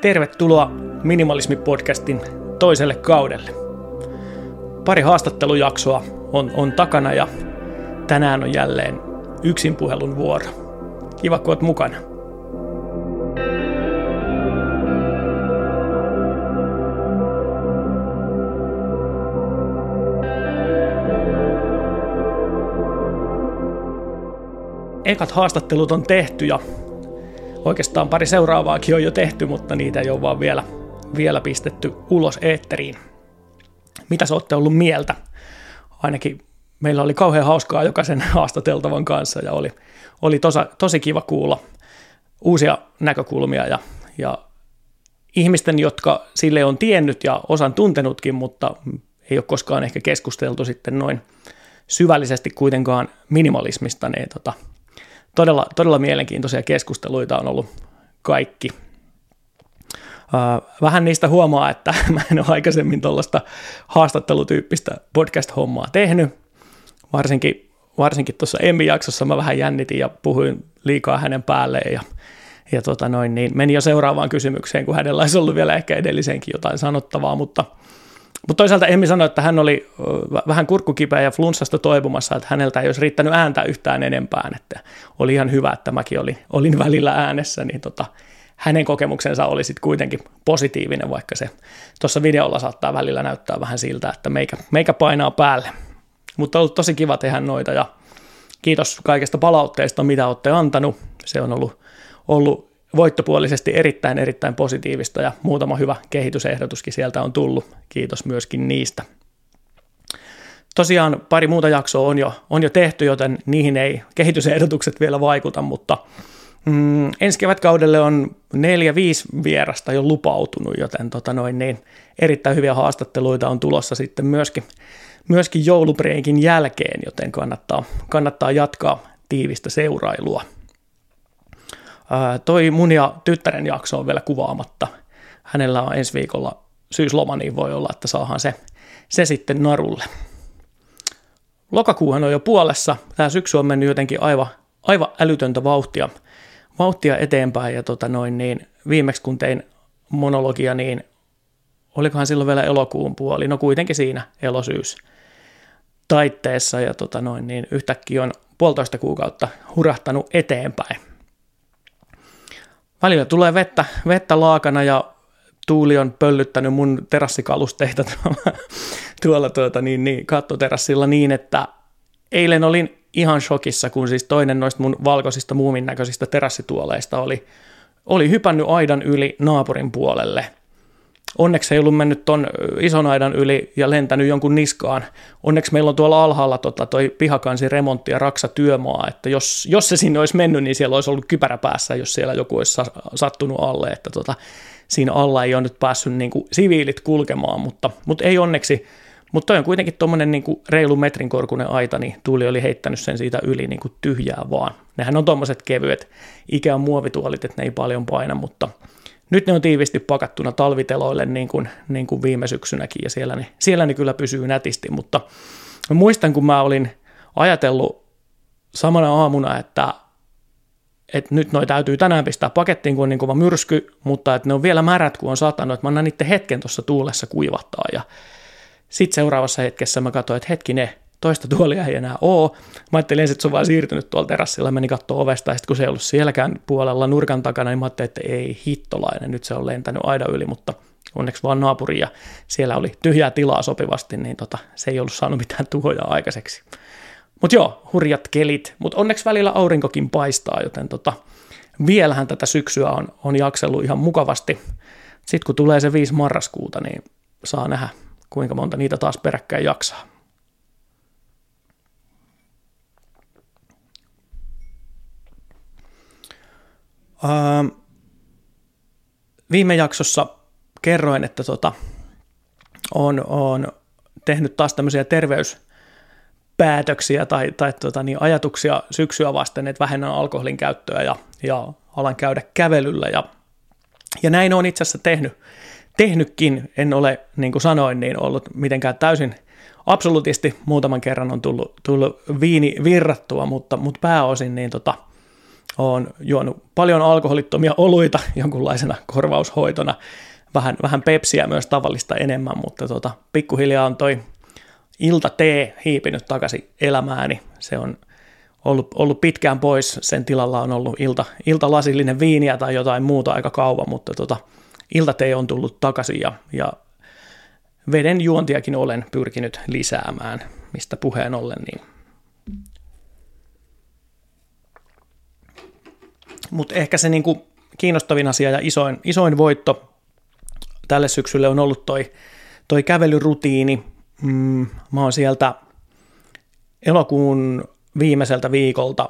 Tervetuloa Minimalismi-podcastin toiselle kaudelle. Pari haastattelujaksoa on takana ja tänään on jälleen yksin puhelun vuoro. Kiva, kun oot mukana. Ekat haastattelut on tehty ja oikeastaan pari seuraavaakin on jo tehty, mutta niitä ei ole vaan vielä pistetty ulos eetteriin. Mitä sä ootte ollut mieltä? Ainakin meillä oli kauhean hauskaa jokaisen haastateltavan kanssa ja oli tosi kiva kuulla uusia näkökulmia ja ihmisten, jotka sille on tiennyt ja osan tuntenutkin, mutta ei ole koskaan ehkä keskusteltu sitten noin syvällisesti kuitenkaan minimalismista, niin todella mielenkiintoisia keskusteluita on ollut kaikki. Vähän niistä huomaa, että mä en ole aikaisemmin tuollaista haastattelutyyppistä podcast-hommaa tehnyt. Varsinkin tuossa Emmi-jaksossa mä vähän jännitin ja puhuin liikaa hänen päälleen. Ja meni jo seuraavaan kysymykseen, kun hänellä olisi ollut vielä ehkä edelliseenkin jotain sanottavaa. Mutta toisaalta Emmi sanoi, että hän oli vähän kurkkukipeä ja flunssasta toipumassa, että häneltä ei olisi riittänyt ääntä yhtään enempään. Että oli ihan hyvä, että mäkin olin välillä äänessä, niin hänen kokemuksensa oli sitten kuitenkin positiivinen, vaikka se tuossa videolla saattaa välillä näyttää vähän siltä, että meikä painaa päälle. Mutta on ollut tosi kiva tehdä noita ja kiitos kaikesta palautteesta, mitä olette antanut. Se on ollut voittopuolisesti erittäin positiivista ja muutama hyvä kehitysehdotuskin sieltä on tullut. Kiitos myöskin niistä. Tosiaan pari muuta jaksoa on jo tehty, joten niihin ei kehitysehdotukset vielä vaikuta, mutta ensi kevätkaudelle on 4-5 vierasta jo lupautunut, joten erittäin hyviä haastatteluita on tulossa sitten myöskin joulubreikin jälkeen, joten kannattaa jatkaa tiivistä seurailua. Toi mun ja tyttären jakso on vielä kuvaamatta. Hänellä on ensi viikolla syysloma, niin voi olla, että saadaan se sitten narulle. Lokakuuhan on jo puolessa. Tämä syksy on mennyt jotenkin aivan älytöntä vauhtia eteenpäin. Ja viimeksi kun tein monologia, niin olikohan silloin vielä elokuun puoli. No kuitenkin siinä elosyys taitteessa ja yhtäkkiä on 1,5 kuukautta hurahtanut eteenpäin. Välillä tulee vettä laakana ja tuuli on pöllyttänyt mun terassikalusteita tuolla kattoterassilla niin, että eilen olin ihan shokissa, kun siis toinen noista mun valkoisista muumin näköisistä terassituoleista oli hypännyt aidan yli naapurin puolelle. Onneksi ei ollut mennyt ton ison aidan yli ja lentänyt jonkun niskaan. Onneksi meillä on tuolla alhaalla toi pihakansiremontti ja raksatyömaa, että jos se sinne olisi mennyt, niin siellä olisi ollut kypärä päässä, jos siellä joku olisi sattunut alle, että siinä alla ei ole nyt päässyt niinku siviilit kulkemaan, mutta ei onneksi. Mutta toi on kuitenkin tuommoinen niinku reilun metrin korkuinen aita, niin tuuli oli heittänyt sen siitä yli niinku tyhjää vaan. Nehän on tuommoiset kevyet ikään muovituolit, että ne ei paljon paina, mutta nyt ne on tiivisti pakattuna talviteloille niin kuin viime syksynäkin, ja siellä ne kyllä pysyy nätisti, mutta muistan, kun mä olin ajatellut samana aamuna, että nyt noi täytyy tänään pistää pakettiin, kun on niin kova myrsky, mutta että ne on vielä märät, kun on satanut, että mä annan niiden hetken tuossa tuulessa kuivattaa, ja sitten seuraavassa hetkessä mä katsoin, että hetkinen, toista tuolia ei enää ole. Mä ajattelin ensin, että se on vaan siirtynyt tuolla terassilla, meni katsoa ovesta, ja sitten kun se ei ollut sielläkään puolella nurkan takana, niin mä ajattelin, että ei hittolainen, nyt se on lentänyt aidan yli, mutta onneksi vaan naapuri, ja siellä oli tyhjää tilaa sopivasti, niin se ei ollut saanut mitään tuhoja aikaiseksi. Mutta joo, hurjat kelit, mutta onneksi välillä aurinkokin paistaa, joten vielähän tätä syksyä on jaksellut ihan mukavasti. Sitten kun tulee se 5 marraskuuta, niin saa nähdä, kuinka monta niitä taas peräkkäin jaksaa. Viime jaksossa kerroin, että on tehnyt taas tämmöisiä terveyspäätöksiä tai ajatuksia syksyä vasten, että vähennän alkoholin käyttöä ja alan käydä kävelyllä ja näin on itse asiassa tehnytkin. En ole, niin kuin sanoin, niin ollut mitenkään täysin absolutisti, muutaman kerran on tullut viini virrattua, mutta pääosin niin Olen juonut paljon alkoholittomia oluita jonkunlaisena korvaushoitona. Vähän pepsiä myös tavallista enemmän, mutta pikkuhiljaa on toi iltatee hiipinyt takaisin elämääni. Se on ollut pitkään pois. Sen tilalla on ollut iltalasillinen viiniä tai jotain muuta aika kauan, mutta iltatee on tullut takaisin ja veden juontiakin olen pyrkinyt lisäämään, mistä puheen ollen. Niin. Mutta ehkä se niinku kiinnostavin asia ja isoin voitto tälle syksylle on ollut toi kävelyrutiini. Mä oon sieltä elokuun viimeiseltä viikolta,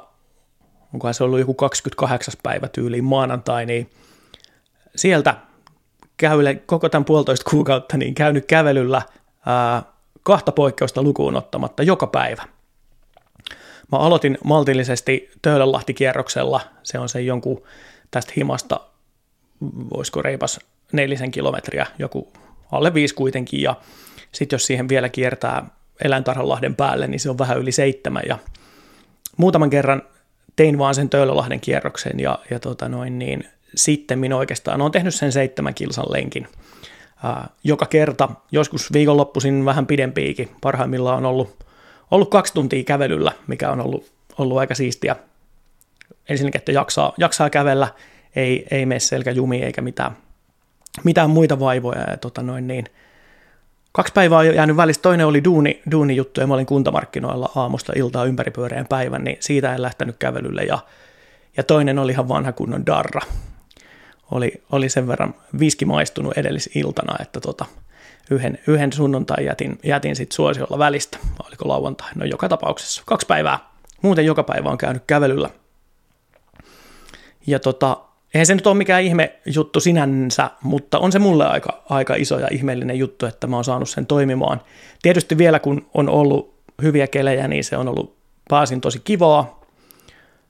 onkohan se ollut joku 28. päivä tyyliin maanantai, niin sieltä koko tämän 1,5 kuukautta niin käynyt kävelyllä kahta poikkeusta lukuun ottamatta joka päivä. Mä aloitin maltillisesti Töölönlahti-kierroksella, se on se jonkun tästä himasta, voisiko reipas 4 kilometriä, joku alle 5 kuitenkin, ja sitten jos siihen vielä kiertää Eläintarhanlahden päälle, niin se on vähän yli 7, ja muutaman kerran tein vaan sen Töölönlahden kierroksen, ja sitten minä oikeastaan olen tehnyt sen 7 kilsan lenkin joka kerta, joskus viikonloppuisin vähän pidempiikin, parhaimmillaan on ollut 2 tuntia kävelyllä, mikä on ollut aika siistiä. Ensinnäkin, että jaksaa kävellä, ei mene selkä jumiin eikä mitään muita vaivoja. Ja 2 päivää on jäänyt välissä, toinen oli duunijuttu ja mä olin kuntamarkkinoilla aamusta iltaa ympäripyöreän päivän, niin siitä en lähtenyt kävelylle. Ja toinen oli ihan vanha kunnon darra. Oli sen verran viski maistunut edellisiltana, että yhden sunnuntain jätin sitten suosiolla välistä, oliko lauantai, no joka tapauksessa, 2 päivää, muuten joka päivä on käynyt kävelyllä. Ja eihän se nyt ole mikään ihme juttu sinänsä, mutta on se mulle aika iso ja ihmeellinen juttu, että mä oon saanut sen toimimaan. Tietysti vielä kun on ollut hyviä kelejä, niin se on ollut pääsin tosi kivaa.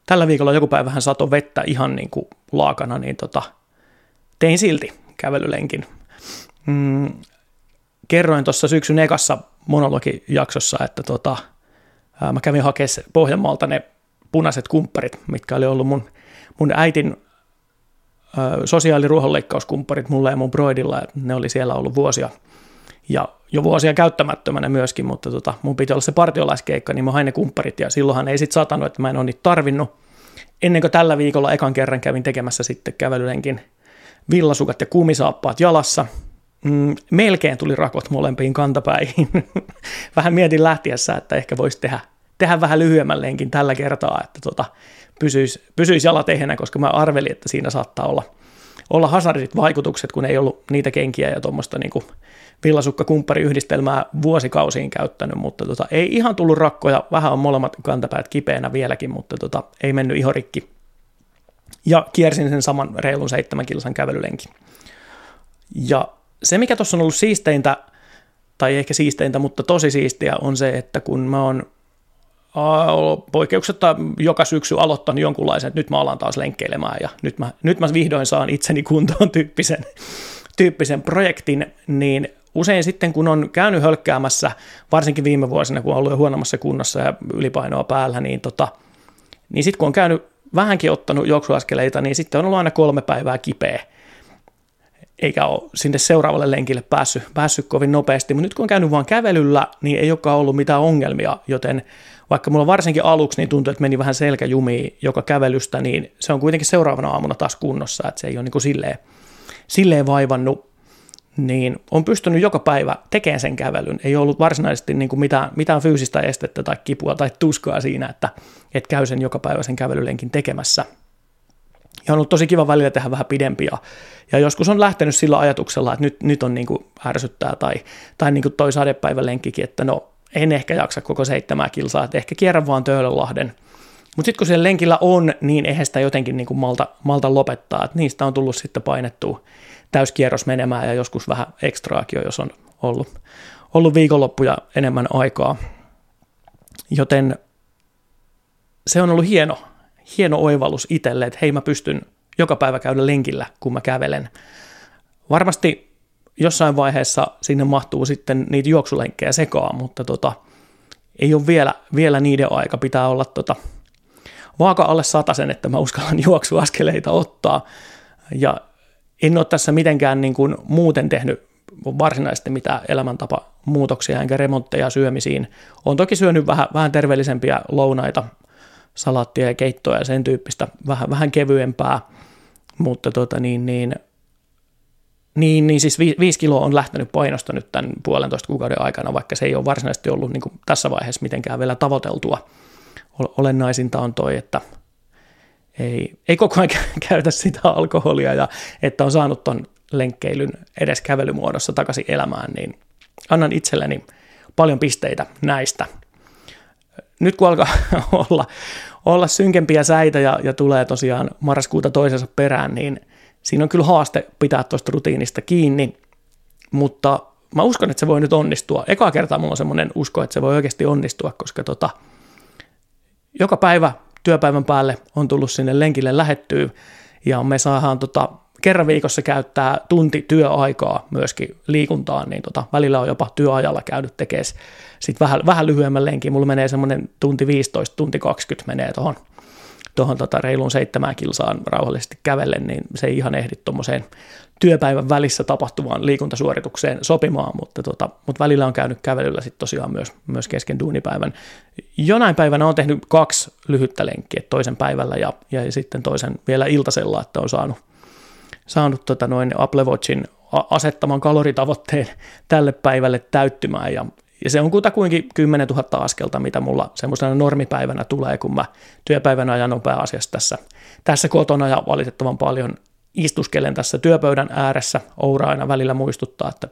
Tällä viikolla joku päivähän satoi vettä ihan niin kuin laakana, niin tein silti kävelylenkin. Kerroin tuossa syksyn ekassa monologijaksossa, että mä kävin hakemaan Pohjanmaalta ne punaiset kumpparit, mitkä oli ollut mun äitin sosiaaliruohonleikkauskumpparit mulle ja mun broidilla. Ne oli siellä ollut vuosia ja jo vuosia käyttämättömänä myöskin, mutta mun piti olla se partiolaiskeikka, niin mä hain ne kumpparit ja silloinhan ei sit satanut, että mä en ole niitä tarvinnut. Ennen kuin tällä viikolla ekan kerran kävin tekemässä sitten kävelylenkin villasukat ja kumisaappaat jalassa. Melkein tuli rakot molempiin kantapäihin. Vähän mietin lähtiessä, että ehkä voisi tehdä vähän lyhyemmällenkin tällä kertaa, että pysyisi jalat ehenä, koska mä arvelin, että siinä saattaa olla hazardit vaikutukset, kun ei ollut niitä kenkiä ja tuommoista niin kuin villasukka-kumppariyhdistelmää vuosikausiin käyttänyt, mutta ei ihan tullut rakkoja, vähän on molemmat kantapäät kipeänä vieläkin, mutta ei mennyt iho rikki. Ja kiersin sen saman reilun 7 kilsan kävelylenkin. Ja se, mikä tuossa on ollut siisteintä, tai ehkä siisteintä, mutta tosi siistiä, on se, että kun mä oon poikkeuksetta joka syksy aloittanut jonkunlaisen, että nyt mä alan taas lenkkeilemään ja nyt mä vihdoin saan itseni kuntoon tyyppisen projektin, niin usein sitten kun on käynyt hölkkäämässä, varsinkin viime vuosina, kun on ollut huonommassa kunnossa ja ylipainoa päällä, niin, niin sitten kun on käynyt vähänkin ottanut juoksuaskeleita, niin sitten on ollut aina 3 päivää kipeä. Eikä ole sinne seuraavalle lenkille päässyt kovin nopeasti, mutta nyt kun on käynyt vaan kävelyllä, niin ei olekaan ollut mitään ongelmia, joten vaikka mulla varsinkin aluksi niin tuntuu, että meni vähän selkäjumiin joka kävelystä, niin se on kuitenkin seuraavana aamuna taas kunnossa, että se ei ole niin kuin silleen vaivannut, niin on pystynyt joka päivä tekemään sen kävelyn, ei ollut varsinaisesti niin kuin mitään fyysistä estettä tai kipua tai tuskaa siinä, että käy sen joka päivä sen kävelylenkin tekemässä. Ja on ollut tosi kiva välillä tehdä vähän pidempiä. Ja joskus on lähtenyt sillä ajatuksella, että nyt on niin kuin ärsyttää tai niin kuin toi sadepäivän lenkkikin, että no en ehkä jaksa koko 7 kilsaa, että ehkä kierrän vaan Töölönlahden. Mutta sitten kun siellä lenkillä on, niin eihän sitä jotenkin niin kuin malta lopettaa. Et niistä on tullut sitten painettua täyskierros menemään ja joskus vähän ekstraakin, jos on ollut viikonloppuja enemmän aikaa. Joten se on ollut hieno oivallus itselle, että hei, mä pystyn joka päivä käydä lenkillä, kun mä kävelen. Varmasti jossain vaiheessa sinne mahtuu sitten niitä juoksulenkkejä sekaan, mutta ei ole vielä niiden aika. Pitää olla vaaka alle satasen, että mä uskallan juoksuaskeleita ottaa. Ja en ole tässä mitenkään niin kuin muuten tehnyt varsinaisesti mitään elämäntapamuutoksia enkä remontteja syömisiin. Olen toki syönyt vähän terveellisempiä lounaita, salaattia ja keittoa ja sen tyyppistä, vähän kevyempää, mutta siis 5 kiloa on lähtenyt painosta nyt tämän 1,5 kuukauden aikana, vaikka se ei ole varsinaisesti ollut niin kuin tässä vaiheessa mitenkään vielä tavoiteltua. Olennaisinta on toi, että ei koko ajan käytä sitä alkoholia ja että on saanut ton lenkkeilyn edes kävelymuodossa takaisin elämään, niin annan itselleni paljon pisteitä näistä. Nyt kun alkaa olla synkempiä säitä ja tulee tosiaan marraskuuta toisensa perään, niin siinä on kyllä haaste pitää tuosta rutiinista kiinni, mutta mä uskon, että se voi nyt onnistua. Ekaa kertaa mulla on semmoinen usko, että se voi oikeasti onnistua, koska joka päivä työpäivän päälle on tullut sinne lenkille lähettyä ja me saadaan kerran viikossa käyttää tunti työaikaa myöskin liikuntaan, niin välillä on jopa työajalla käynyt tekemään sitten vähän lyhyemmän lenkin. Mulla menee semmoinen tunti 15, tunti 20 menee tuohon reilun 7 kilsaan rauhallisesti kävellen, niin se ei ihan ehdi tuommoiseen työpäivän välissä tapahtuvaan liikuntasuoritukseen sopimaan, mutta välillä on käynyt kävelyllä sitten tosiaan myös kesken duunipäivän. Jonain päivänä on tehnyt 2 lyhyttä lenkkiä, toisen päivällä ja sitten toisen vielä iltasella, että on saanut Apple Watchin asettaman kaloritavoitteen tälle päivälle täyttymään, ja se on kutakuinkin 10 000 askelta, mitä mulla semmoisena normipäivänä tulee, kun mä työpäivän ajan on pääasiassa tässä kotona ja valitettavan paljon istuskelen tässä työpöydän ääressä. Oura aina välillä muistuttaa, että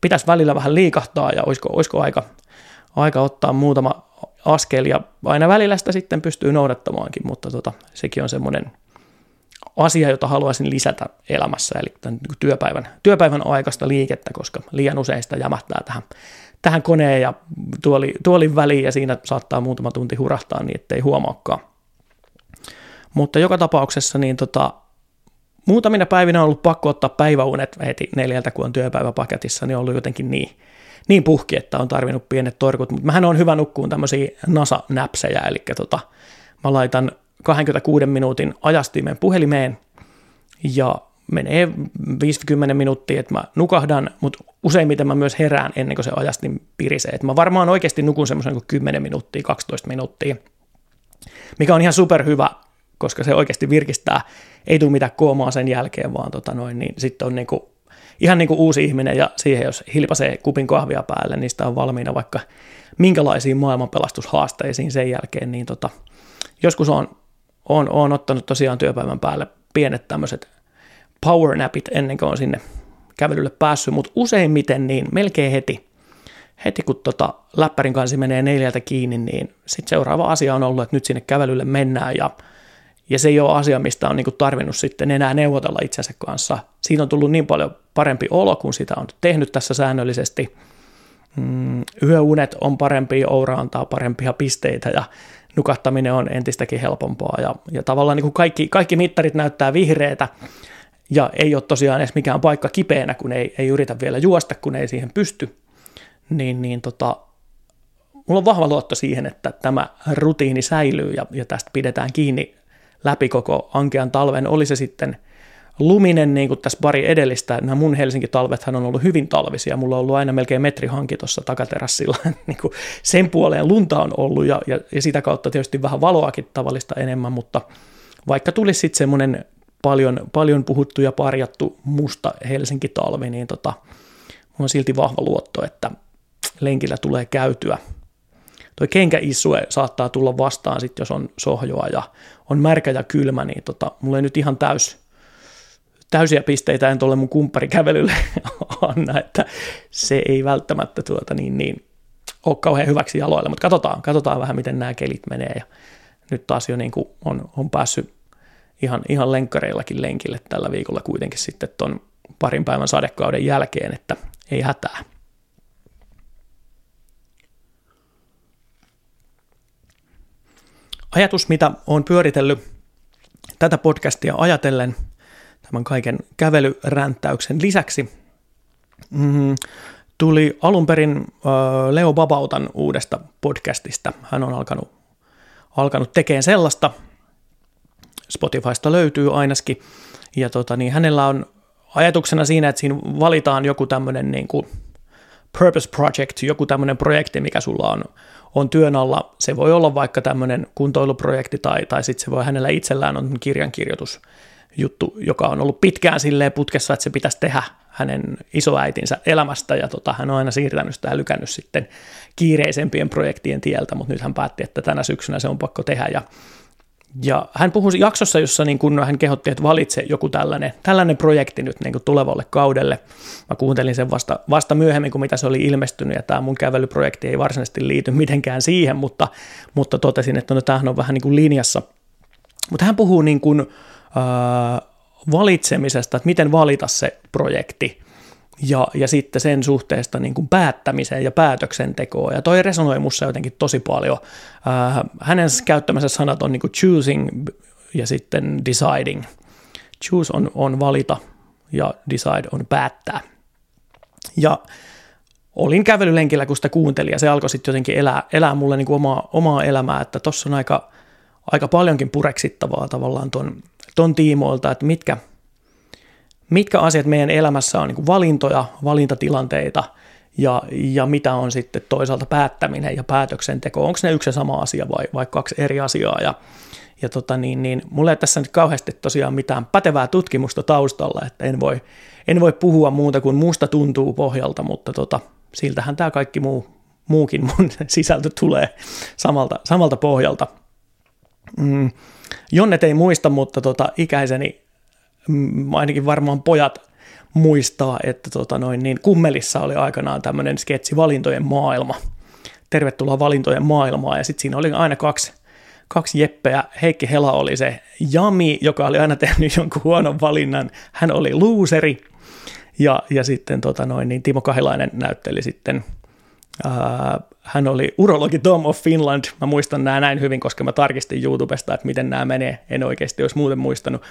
pitäisi välillä vähän liikahtaa ja olisiko aika ottaa muutama askel, ja aina välillä sitä sitten pystyy noudattamaankin, mutta sekin on semmoinen asia, jota haluaisin lisätä elämässä, eli tämän työpäivän aikaista liikettä, koska liian usein sitä jämähtää tähän koneen ja tuolin väliin, ja siinä saattaa muutama tunti hurahtaa niin, ettei huomaakaan. Mutta joka tapauksessa niin muutamina päivinä on ollut pakko ottaa päiväunet heti 4, kun on työpäiväpaketissa, niin on ollut jotenkin niin puhki, että on tarvinnut pienet torkut, mutta mähän on hyvä nukkuun tämmöisiä NASA-näpsejä, eli mä laitan 26 minuutin ajastimen puhelimeen ja menee 50 minuuttia, että mä nukahdan, mutta useimmiten mä myös herään ennen kuin se ajastin pirisee. Et mä varmaan oikeasti nukun semmoisen kuin 10 minuuttia, 12 minuuttia, mikä on ihan superhyvä, koska se oikeasti virkistää, ei tule mitään koomaa sen jälkeen, vaan niin sitten on niinku, ihan niin kuin uusi ihminen, ja siihen jos hilpaisee kupin kahvia päälle, niin sitä on valmiina vaikka minkälaisiin maailmanpelastushaasteisiin sen jälkeen, niin joskus on ottanut tosiaan työpäivän päälle pienet tämmöiset powernapit ennen kuin on sinne kävelylle päässyt, mutta useimmiten niin melkein heti kun läppärin kansi menee 4 kiinni, niin sitten seuraava asia on ollut, että nyt sinne kävelylle mennään, ja se ei ole asia, mistä on niinku tarvinnut sitten enää neuvotella itsensä kanssa. Siitä on tullut niin paljon parempi olo, kun sitä on tehnyt tässä säännöllisesti. Yöunet on parempia, Oura antaa parempia pisteitä ja nukahtaminen on entistäkin helpompaa, ja tavallaan niin kuin kaikki mittarit näyttää vihreätä, ja ei ole tosiaan edes mikään paikka kipeänä, kun ei yritä vielä juosta, kun ei siihen pysty, niin mulla on vahva luotto siihen, että tämä rutiini säilyy, ja tästä pidetään kiinni läpi koko ankean talven, oli se sitten luminen, niin kuin tässä pari edellistä. Nämä mun Helsinki-talvethan on ollut hyvin talvisia. Mulla on ollut aina melkein metrihanki tuossa takaterassilla. Sen puoleen lunta on ollut, ja sitä kautta tietysti vähän valoakin tavallista enemmän, mutta vaikka tulisi sitten semmoinen paljon puhuttu ja parjattu musta Helsinki-talvi, niin mulla on silti vahva luotto, että lenkillä tulee käytyä. Toi kenkäissue saattaa tulla vastaan sitten, jos on sohjoa ja on märkä ja kylmä, niin mulla ei nyt ihan täysiä pisteitä en tuolle mun kumpparikävelylle anna, että se ei välttämättä ole kauhean hyväksi jaloille, mutta katsotaan vähän, miten nämä kelit menee, ja nyt taas jo niin kuin on päässyt ihan lenkkareillakin lenkille tällä viikolla kuitenkin sitten ton parin päivän sadekauden jälkeen, että ei hätää. Ajatus, mitä olen pyöritellyt tätä podcastia ajatellen, tämän kaiken kävelyräntäyksen lisäksi tuli alun perin Leo Babautan uudesta podcastista. Hän on alkanut tekemään sellaista, Spotifysta löytyy ainakin. Ja niin hänellä on ajatuksena siinä, että siinä valitaan joku tämmöinen niin kuin purpose project, joku tämmöinen projekti, mikä sulla on työn alla. Se voi olla vaikka tämmöinen kuntoiluprojekti tai sitten se voi hänellä itsellään on kirjankirjoitusjuttu, joka on ollut pitkään silleen putkessa, että se pitäisi tehdä hänen isoäitinsä elämästä ja hän on aina siirtänyt sitä ja lykännyt sitten kiireisempien projektien tieltä, mutta nyt hän päätti, että tänä syksynä se on pakko tehdä ja hän puhui jaksossa, jossa niin kun hän kehotti, että valitse joku tällainen projekti nyt niin kun tulevalle kaudelle. Mä kuuntelin sen vasta myöhemmin, kuin mitä se oli ilmestynyt, ja tämä mun kävelyprojekti ei varsinaisesti liity mitenkään siihen, mutta totesin, että tämähän on vähän niin kuin linjassa. Mutta hän puhuu niin kuin, valitsemisesta, että miten valita se projekti, ja sitten sen suhteesta niin kuin päättämiseen ja päätöksentekoon. Ja toi resonoi musta jotenkin tosi paljon. Hänen käyttämänsä sanat on niin kuin choosing ja sitten deciding. Choose on valita ja decide on päättää. Ja olin kävelylenkillä, kun sitä kuuntelin, ja se alkoi sitten jotenkin elää mulle niin kuin omaa elämää, että tossa on aika paljonkin pureksittavaa tavallaan ton tiimoilta, että mitkä asiat meidän elämässä on niin kuin valintoja, valintatilanteita ja mitä on sitten toisaalta päättäminen ja päätöksenteko. Onko ne yksi ja sama asia vai kaksi eri asiaa? Ja niin, mulla ei tässä nyt kauheasti tosiaan mitään pätevää tutkimusta taustalla, että en voi puhua muuta kuin musta tuntuu pohjalta, mutta siltähän tämä kaikki muukin mun sisältö tulee samalta pohjalta. Jonnet ei muista, mutta ikäiseni ainakin varmaan pojat muistaa, että niin Kummelissa oli aikanaan tämmöinen sketsi Valintojen maailma. Tervetuloa Valintojen maailmaan, ja sitten siinä oli aina kaksi jeppeä. Heikki Hela oli se Jami, joka oli aina tehnyt jonkun huonon valinnan. Hän oli luuseri, ja sitten niin Timo Kahilainen näytteli sitten, hän oli urologi Tom of Finland. Mä muistan nämä näin hyvin, koska mä tarkistin YouTubesta, että miten nämä menee. En oikeasti olisi muuten muistanut.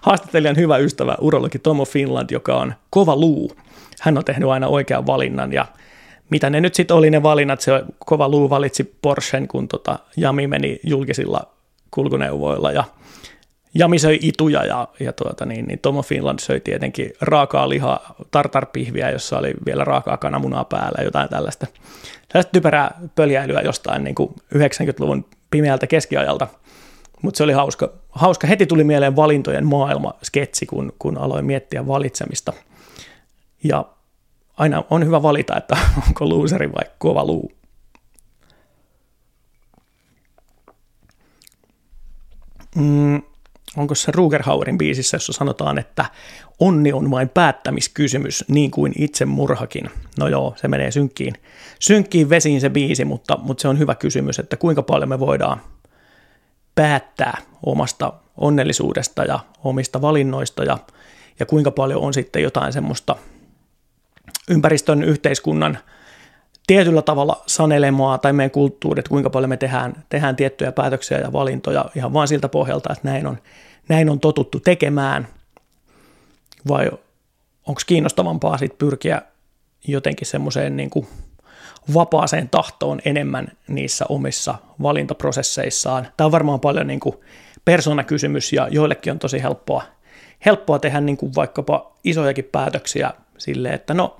Haastattelijan hyvä ystävä, urologi Tom of Finland, joka on kova luu. Hän on tehnyt aina oikean valinnan, ja mitä ne nyt sitten oli ne valinnat? Se kova luu valitsi Porschen, kun Jami meni julkisilla kulkuneuvoilla, ja Jami söi ituja, ja niin Tom of Finland söi tietenkin raakaa lihaa, tartarpihviä, jossa oli vielä raakaa kananmunaa päällä, jotain tällaista typerää pöljäilyä jostain niin kuin 90-luvun pimeältä keskiajalta. Mutta se oli hauska. Heti tuli mieleen Valintojen maailma-sketsi, kun aloin miettiä valitsemista. Ja aina on hyvä valita, että onko luuseri vai kova luu. Onko se Rugerhauerin biisissä, jossa sanotaan, että onni on vain päättämiskysymys, niin kuin itsemurhakin. No joo, se menee synkkiin vesiin se biisi, mutta se on hyvä kysymys, että kuinka paljon me voidaan päättää omasta onnellisuudesta ja omista valinnoista ja kuinka paljon on sitten jotain semmoista ympäristön, yhteiskunnan tietyllä tavalla sanelemaa tai meidän kulttuurit, kuinka paljon me tehdään tiettyjä päätöksiä ja valintoja ihan vaan siltä pohjalta, että näin on totuttu tekemään, vai onko kiinnostavampaa sitten pyrkiä jotenkin semmoiseen niin kuin vapaaseen tahtoon enemmän niissä omissa valintaprosesseissaan. Tämä on varmaan paljon niin kuin persoonakysymys, ja joillekin on tosi helppoa tehdä niin kuin vaikkapa isojakin päätöksiä sille, että no,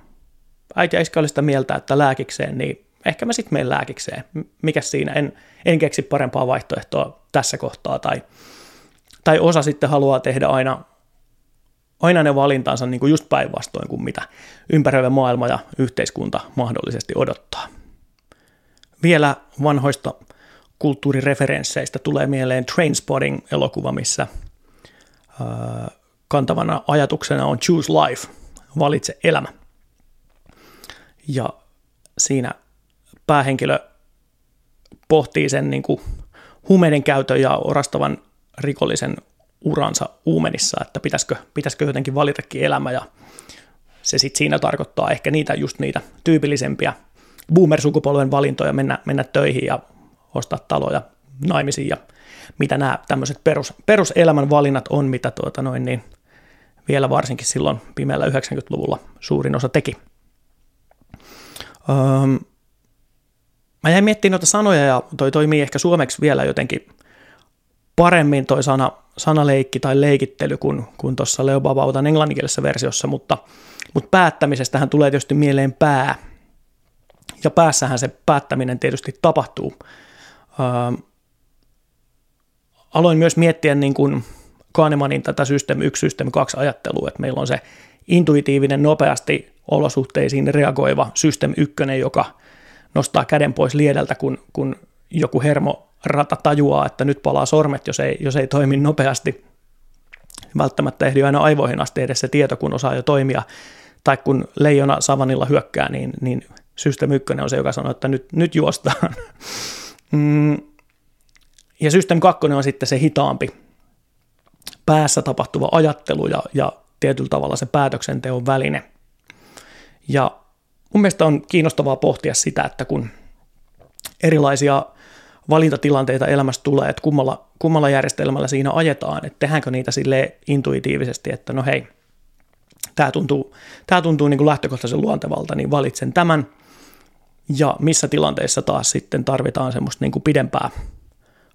äiti ja iskä oli sitä mieltä, että lääkikseen, niin ehkä mä sitten menen lääkikseen. Mikäs siinä, en keksi parempaa vaihtoehtoa tässä kohtaa, tai osa sitten haluaa tehdä aina ne valintansa niin kuin just päinvastoin kuin mitä ympäröivä maailma ja yhteiskunta mahdollisesti odottaa. Vielä vanhoista kulttuurireferensseistä tulee mieleen Trainspotting-elokuva, missä kantavana ajatuksena on Choose Life, valitse elämä. Ja siinä päähenkilö pohtii sen niin kuin huumeiden käytön ja orastavan rikollisen uransa uumenissa, että pitäisikö jotenkin valitakin elämä, ja se sitten siinä tarkoittaa ehkä just niitä tyypillisempiä boomer-sukupolven valintoja, mennä töihin ja ostaa taloja, naimisiin, ja mitä nämä tämmöiset peruselämän valinnat on, mitä niin vielä varsinkin silloin pimeällä 90-luvulla suurin osa teki. Mä jäin miettimään noita sanoja, ja toi toimii ehkä suomeksi vielä jotenkin paremmin toi sanaleikki tai leikittely kuin tuossa Leo Babautan englanninkielisessä versiossa, mutta päättämisestähän tulee tietysti mieleen pää. Ja päässähän se päättäminen tietysti tapahtuu. Aloin myös miettiä niin kuin Kahnemanin tätä systeem 1, systeem 2 ajattelua, että meillä on se intuitiivinen, nopeasti olosuhteisiin reagoiva systeem 1, joka nostaa käden pois liedeltä, kun joku hermorata tajuaa, että nyt palaa sormet, jos ei toimi nopeasti. Välttämättä ehdi aina aivoihin asti edes se tieto, kun osaa jo toimia. Tai kun leijona savanilla hyökkää, niin systeem 1 on se, joka sanoo, että nyt juostaan. Ja systeem 2 on sitten se hitaampi päässä tapahtuva ajattelu ja tietyllä tavalla se päätöksenteon väline. Ja mun mielestä on kiinnostavaa pohtia sitä, että kun erilaisia valintatilanteita elämässä tulee, että kummalla järjestelmällä siinä ajetaan, että tehdäänkö niitä silleen intuitiivisesti, että no hei, tämä tuntuu niin kuin lähtökohtaisen luontevalta, niin valitsen tämän, ja missä tilanteissa taas sitten tarvitaan semmoista niin kuin pidempää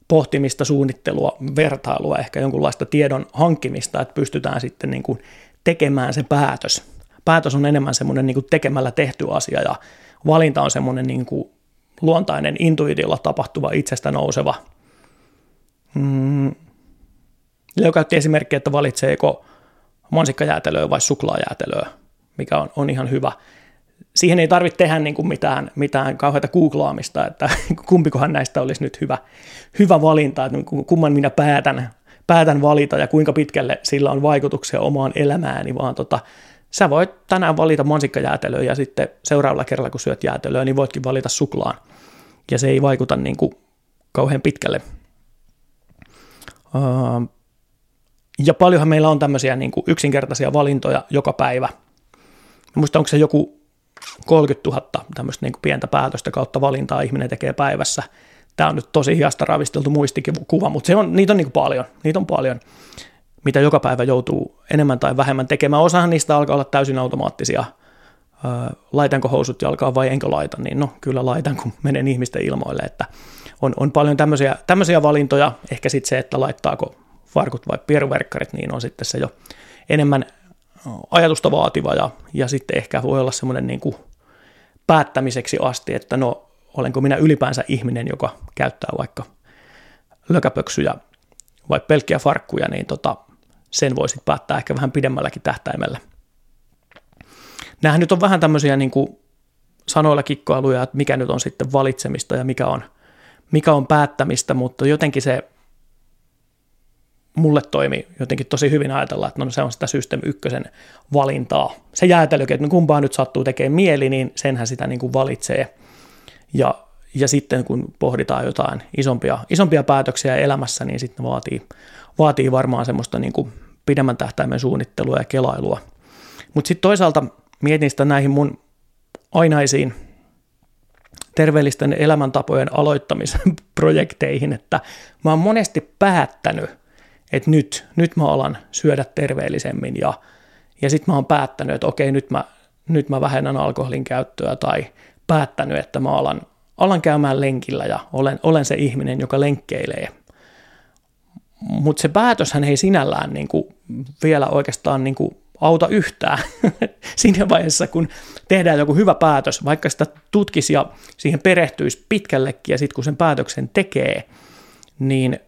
pohtimista, suunnittelua, vertailua, ehkä jonkunlaista tiedon hankkimista, että pystytään sitten niin kuin tekemään se päätös. Päätös on enemmän semmoinen niin kuin tekemällä tehty asia, ja valinta on semmoinen niin kuin luontainen, intuitiolla tapahtuva, itsestä nouseva. Leo käytti esimerkkiä, että valitseeko mansikkajäätelöä vai suklaajäätelöä, mikä on ihan hyvä. Siihen ei tarvitse tehdä niin kuin mitään kauheata googlaamista, että kumpikohan näistä olisi nyt hyvä valinta, että kumman minä päätän valita ja kuinka pitkälle sillä on vaikutuksia omaan elämääni, vaan sä voit tänään valita mansikkajäätelöä ja sitten seuraavalla kerralla, kun syöt jäätelöä, niin voitkin valita suklaan. Ja se ei vaikuta niin kuin kauhean pitkälle. Ja paljonhan meillä on tämmöisiä niin kuin yksinkertaisia valintoja joka päivä. Muista, onko se joku 30 000 tämmöistä niin kuin pientä päätöstä kautta valintaa ihminen tekee päivässä. Tämä on nyt tosi hiasta ravisteltu muistikuva, mutta niitä on niin kuin paljon. Niitä on paljon, mitä joka päivä joutuu enemmän tai vähemmän tekemään. Osahan niistä alkaa olla täysin automaattisia. Laitanko housut jalkaan vai enkö laita? Niin no, kyllä laitan, kun menen ihmisten ilmoille. Että on paljon tämmöisiä valintoja. Ehkä sitten se, että laittaako farkut vai pieruverkkarit, niin on sitten se jo enemmän ajatusta vaativa. Ja sitten ehkä voi olla semmoinen niin kuin päättämiseksi asti, että no, olenko minä ylipäänsä ihminen, joka käyttää vaikka lökäpöksyjä vai pelkkiä farkkuja, niin sen voisit päättää ehkä vähän pidemmälläkin tähtäimellä. Nämähän nyt on vähän tämmöisiä niin kuin sanoilla kikkailuja, että mikä nyt on sitten valitsemista ja mikä on päättämistä, mutta jotenkin se mulle toimi jotenkin tosi hyvin ajatella, että no se on sitä systeem 1 valintaa. Se jäätelökin, että kumpaa nyt sattuu tekemään mieli, niin senhän sitä niin kuin valitsee. Ja sitten kun pohditaan jotain isompia päätöksiä elämässä, niin sitten vaatii varmaan semmoista niin kuin pidemmän tähtäimen suunnittelua ja kelailua. Mutta sitten toisaalta mietin sitä näihin mun ainaisiin terveellisten elämäntapojen aloittamisen projekteihin, että mä oon monesti päättänyt, että nyt mä alan syödä terveellisemmin ja sitten mä oon päättänyt, että okei, nyt mä vähennän alkoholin käyttöä tai päättänyt, että mä alan käymään lenkillä ja olen se ihminen, joka lenkkeilee. Mutta se päätöshän ei sinällään niinku vielä oikeastaan niinku auta yhtään siinä vaiheessa, kun tehdään joku hyvä päätös, vaikka sitä tutkisi ja siihen perehtyisi pitkällekin ja sitten kun sen päätöksen tekee, niin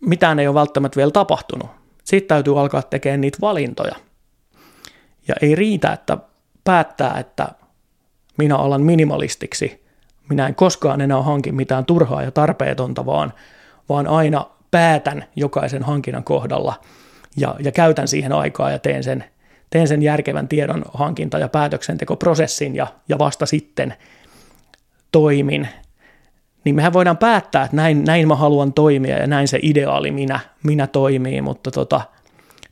mitään ei ole välttämättä vielä tapahtunut. Siitä täytyy alkaa tekemään niitä valintoja. Ja ei riitä, että päättää, että minä alan minimalistiksi. Minä en koskaan enää hanki mitään turhaa ja tarpeetonta, vaan aina päätän jokaisen hankinnan kohdalla ja käytän siihen aikaa ja teen sen järkevän tiedon hankinta- ja päätöksentekoprosessin ja vasta sitten toimin. Niin mehän voidaan päättää, että näin mä haluan toimia ja näin se ideaali minä toimii, mutta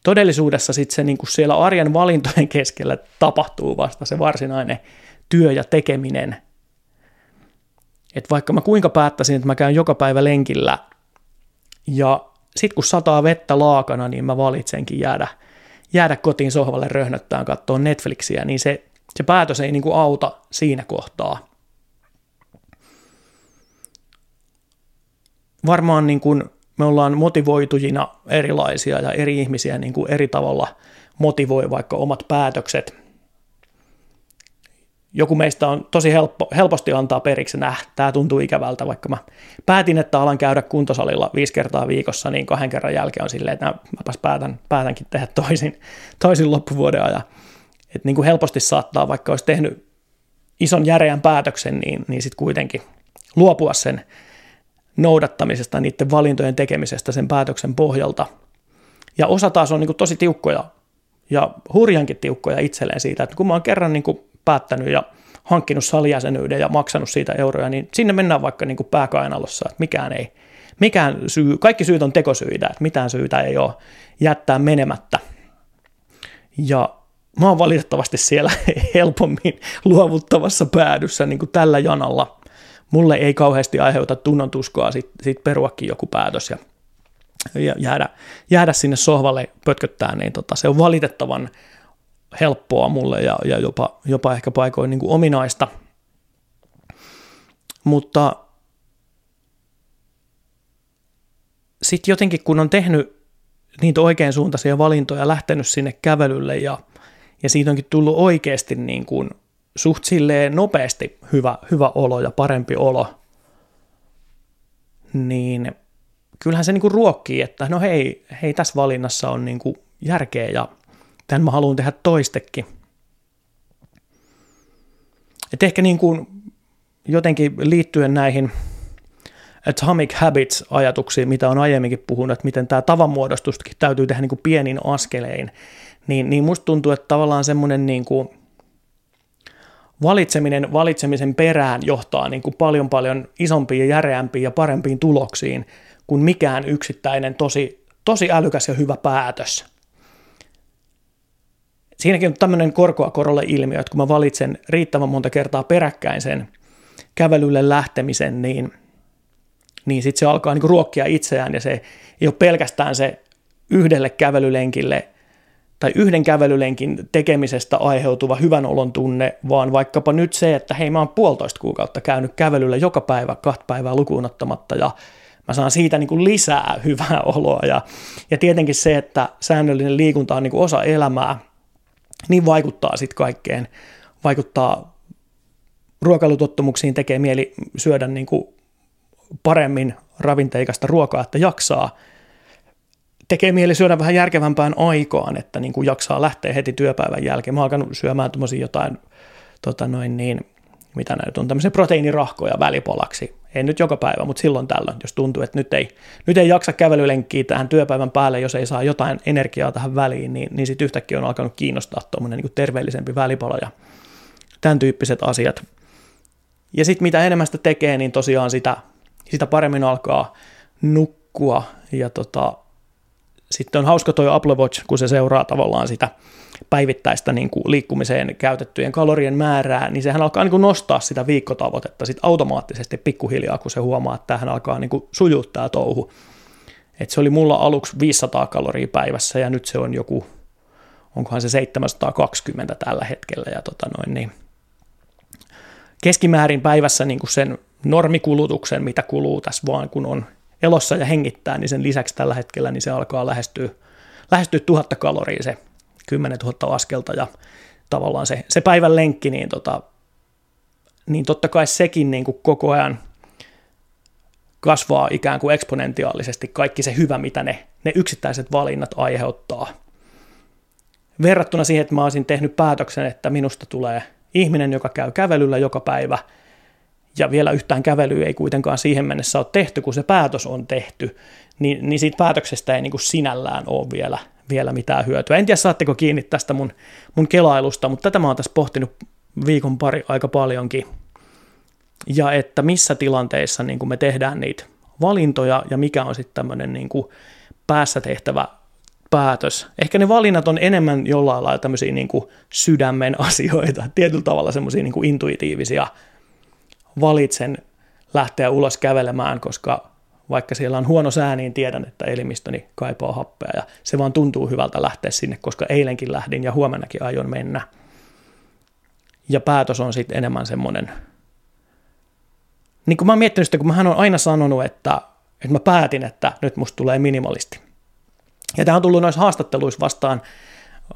todellisuudessa sitten se niin kuin siellä arjen valintojen keskellä tapahtuu vasta se varsinainen työ ja tekeminen. Että vaikka mä kuinka päättäisin, että mä käyn joka päivä lenkillä ja sitten kun sataa vettä laakana, niin mä valitsenkin jäädä kotiin sohvalle röhnöttään katsoa Netflixiä, niin se päätös ei niin kuin auta siinä kohtaa. Varmaan niin kuin me ollaan motivoitujina erilaisia ja eri ihmisiä niin kuin eri tavalla motivoi vaikka omat päätökset. Joku meistä on tosi helposti antaa periksi, tämä tuntuu ikävältä, vaikka mä päätin, että alan käydä kuntosalilla 5 kertaa viikossa, niin 2 kerran jälkeen on silleen, että mäpäs päätänkin tehdä toisin loppuvuoden ajan. Että niin kuin helposti saattaa, vaikka olisi tehnyt ison järeän päätöksen, niin sitten kuitenkin luopua sen noudattamisesta, niiden valintojen tekemisestä sen päätöksen pohjalta. Ja osa taas on niin kuin tosi tiukkoja ja hurjankin tiukkoja itselleen siitä, että kun mä oon kerran niin kuin päättänyt ja hankkinut salijäsenyyden ja maksanut siitä euroja, niin sinne mennään vaikka niin kuin pääkainalossa, että kaikki syyt on tekosyitä, että mitään syytä ei ole jättää menemättä. Ja mä oon valitettavasti siellä helpommin luovuttavassa päädyssä niin kuin tällä janalla. Mulle ei kauheasti aiheuta tunnon tuskaa sit peruakin joku päätös ja jäädä sinne sohvalle pötköttää, niin se on valitettavan helppoa mulle ja jopa ehkä paikoin niin kuin ominaista. Mutta sitten jotenkin kun on tehnyt niitä oikean suuntaisia valintoja, lähtenyt sinne kävelylle ja siitä onkin tullut oikeasti niin kuin suht silleen nopeasti hyvä olo ja parempi olo, niin kyllähän se niinku ruokkii, että no hei tässä valinnassa on niinku järkeä ja tämän mä haluan tehdä toistekin. Et ehkä niinku jotenkin liittyen näihin Atomic Habits-ajatuksiin, mitä on aiemminkin puhunut, että miten tämä tavanmuodostustakin täytyy tehdä niinku pienin askelein, niin musta tuntuu, että tavallaan semmoinen niinku valitsemisen perään johtaa niin kuin paljon isompiin ja järeämpiin ja parempiin tuloksiin kuin mikään yksittäinen tosi älykäs ja hyvä päätös. Siinäkin on tämmöinen korkoa korolle ilmiö, että kun mä valitsen riittävän monta kertaa peräkkäin sen kävelylle lähtemisen, niin sitten se alkaa niin kuin ruokkia itseään ja se ei ole pelkästään se yhdelle kävelylenkille tai yhden kävelylenkin tekemisestä aiheutuva hyvän olon tunne, vaan vaikkapa nyt se, että hei, mä oon 1,5 kuukautta käynyt kävelyllä joka päivä, 2 päivää lukuun ottamatta, ja mä saan siitä niin kuin lisää hyvää oloa, ja tietenkin se, että säännöllinen liikunta on niin kuin osa elämää, niin vaikuttaa sitten kaikkeen, vaikuttaa ruokailutottumuksiin, tekee mieli syödä niin kuin paremmin ravinteikasta ruokaa, että jaksaa, tekee mieli syödä vähän järkevämpään aikaan, että niin kuin jaksaa lähteä heti työpäivän jälkeen. Mä oon alkanut syömään tuommoisia jotain, mitä näitä on, tämmöisiä proteiinirahkoja välipalaksi. Ei nyt joka päivä, mutta silloin tällöin, jos tuntuu, että nyt ei jaksa kävelylenkkiä tähän työpäivän päälle, jos ei saa jotain energiaa tähän väliin, niin sitten yhtäkkiä on alkanut kiinnostaa tuommoinen niin kuin terveellisempi välipala ja tämän tyyppiset asiat. Ja sitten mitä enemmän sitä tekee, niin tosiaan sitä paremmin alkaa nukkua ja sitten on hauska toi Apple Watch, kun se seuraa tavallaan sitä päivittäistä niin kuin liikkumiseen käytettyjen kalorien määrää, niin sehän alkaa niin kuin nostaa sitä viikkotavoitetta sit automaattisesti pikkuhiljaa, kun se huomaa, että tämähän alkaa niin kuin sujuu tämä touhu. Et se oli mulla aluksi 500 kaloria päivässä ja nyt se on joku, onkohan se 720 tällä hetkellä. Ja keskimäärin päivässä niin kuin sen normikulutuksen, mitä kuluu tässä vaan, kun on elossa ja hengittää, niin sen lisäksi tällä hetkellä niin se alkaa lähestyä 1000 kaloria se 10 000 askelta ja tavallaan se päivän lenkki, niin totta kai sekin niin kuin koko ajan kasvaa ikään kuin eksponentiaalisesti kaikki se hyvä, mitä ne yksittäiset valinnat aiheuttaa. Verrattuna siihen, että mä olisin tehnyt päätöksen, että minusta tulee ihminen, joka käy kävelyllä joka päivä, ja vielä yhtään kävelyä ei kuitenkaan siihen mennessä ole tehty, kun se päätös on tehty, niin siitä päätöksestä ei niin kuin sinällään ole vielä mitään hyötyä. En tiedä, saatteko kiinni tästä mun kelailusta, mutta tätä mä oon tässä pohtinut viikon pari aika paljonkin. Ja että missä tilanteissa niin kuin me tehdään niitä valintoja ja mikä on sitten tämmöinen niin kuin päässä tehtävä päätös. Ehkä ne valinnat on enemmän jollain lailla tämmöisiä niin kuin sydämen asioita, tietyllä tavalla semmoisia niin kuin intuitiivisia. Valitsen lähteä ulos kävelemään, koska vaikka siellä on huono sää, niin tiedän, että elimistöni kaipaa happea ja se vaan tuntuu hyvältä lähteä sinne, koska eilenkin lähdin ja huomennakin aion mennä. Ja päätös on sitten enemmän semmoinen, niin kuin mä oon miettinyt sitä, kun mähän on aina sanonut, että että mä päätin, että nyt musta tulee minimalisti. Ja tämä on tullut noissa haastatteluissa vastaan.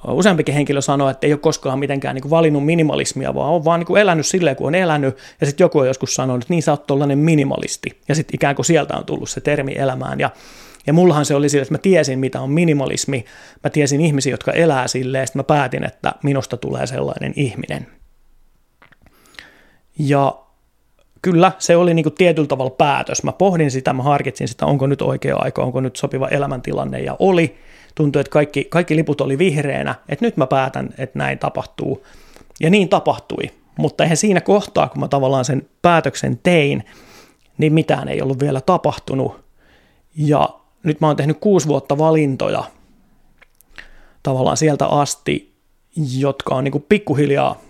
Useampikin henkilö sanoo, että ei ole koskaan mitenkään niin kuin valinnut minimalismia, vaan on vaan niin kuin elänyt silleen, kun on elänyt, ja sitten joku on joskus sanonut, että niin sä oot tollainen minimalisti, ja sitten ikään kuin sieltä on tullut se termi elämään, ja mullahan se oli silleen, että mä tiesin, mitä on minimalismi, mä tiesin ihmisiä, jotka elää silleen, ja sitten mä päätin, että minusta tulee sellainen ihminen. Ja kyllä, se oli niin kuin tietyllä tavalla päätös, mä pohdin sitä, mä harkitsin sitä, onko nyt oikea aika, onko nyt sopiva elämäntilanne, ja oli. Tuntui, että kaikki liput oli vihreänä, että nyt mä päätän, että näin tapahtuu. Ja niin tapahtui, mutta eihän siinä kohtaa, kun mä tavallaan sen päätöksen tein, niin mitään ei ollut vielä tapahtunut. Ja nyt mä oon tehnyt 6 vuotta valintoja tavallaan sieltä asti, jotka on niin kuin pikkuhiljaa.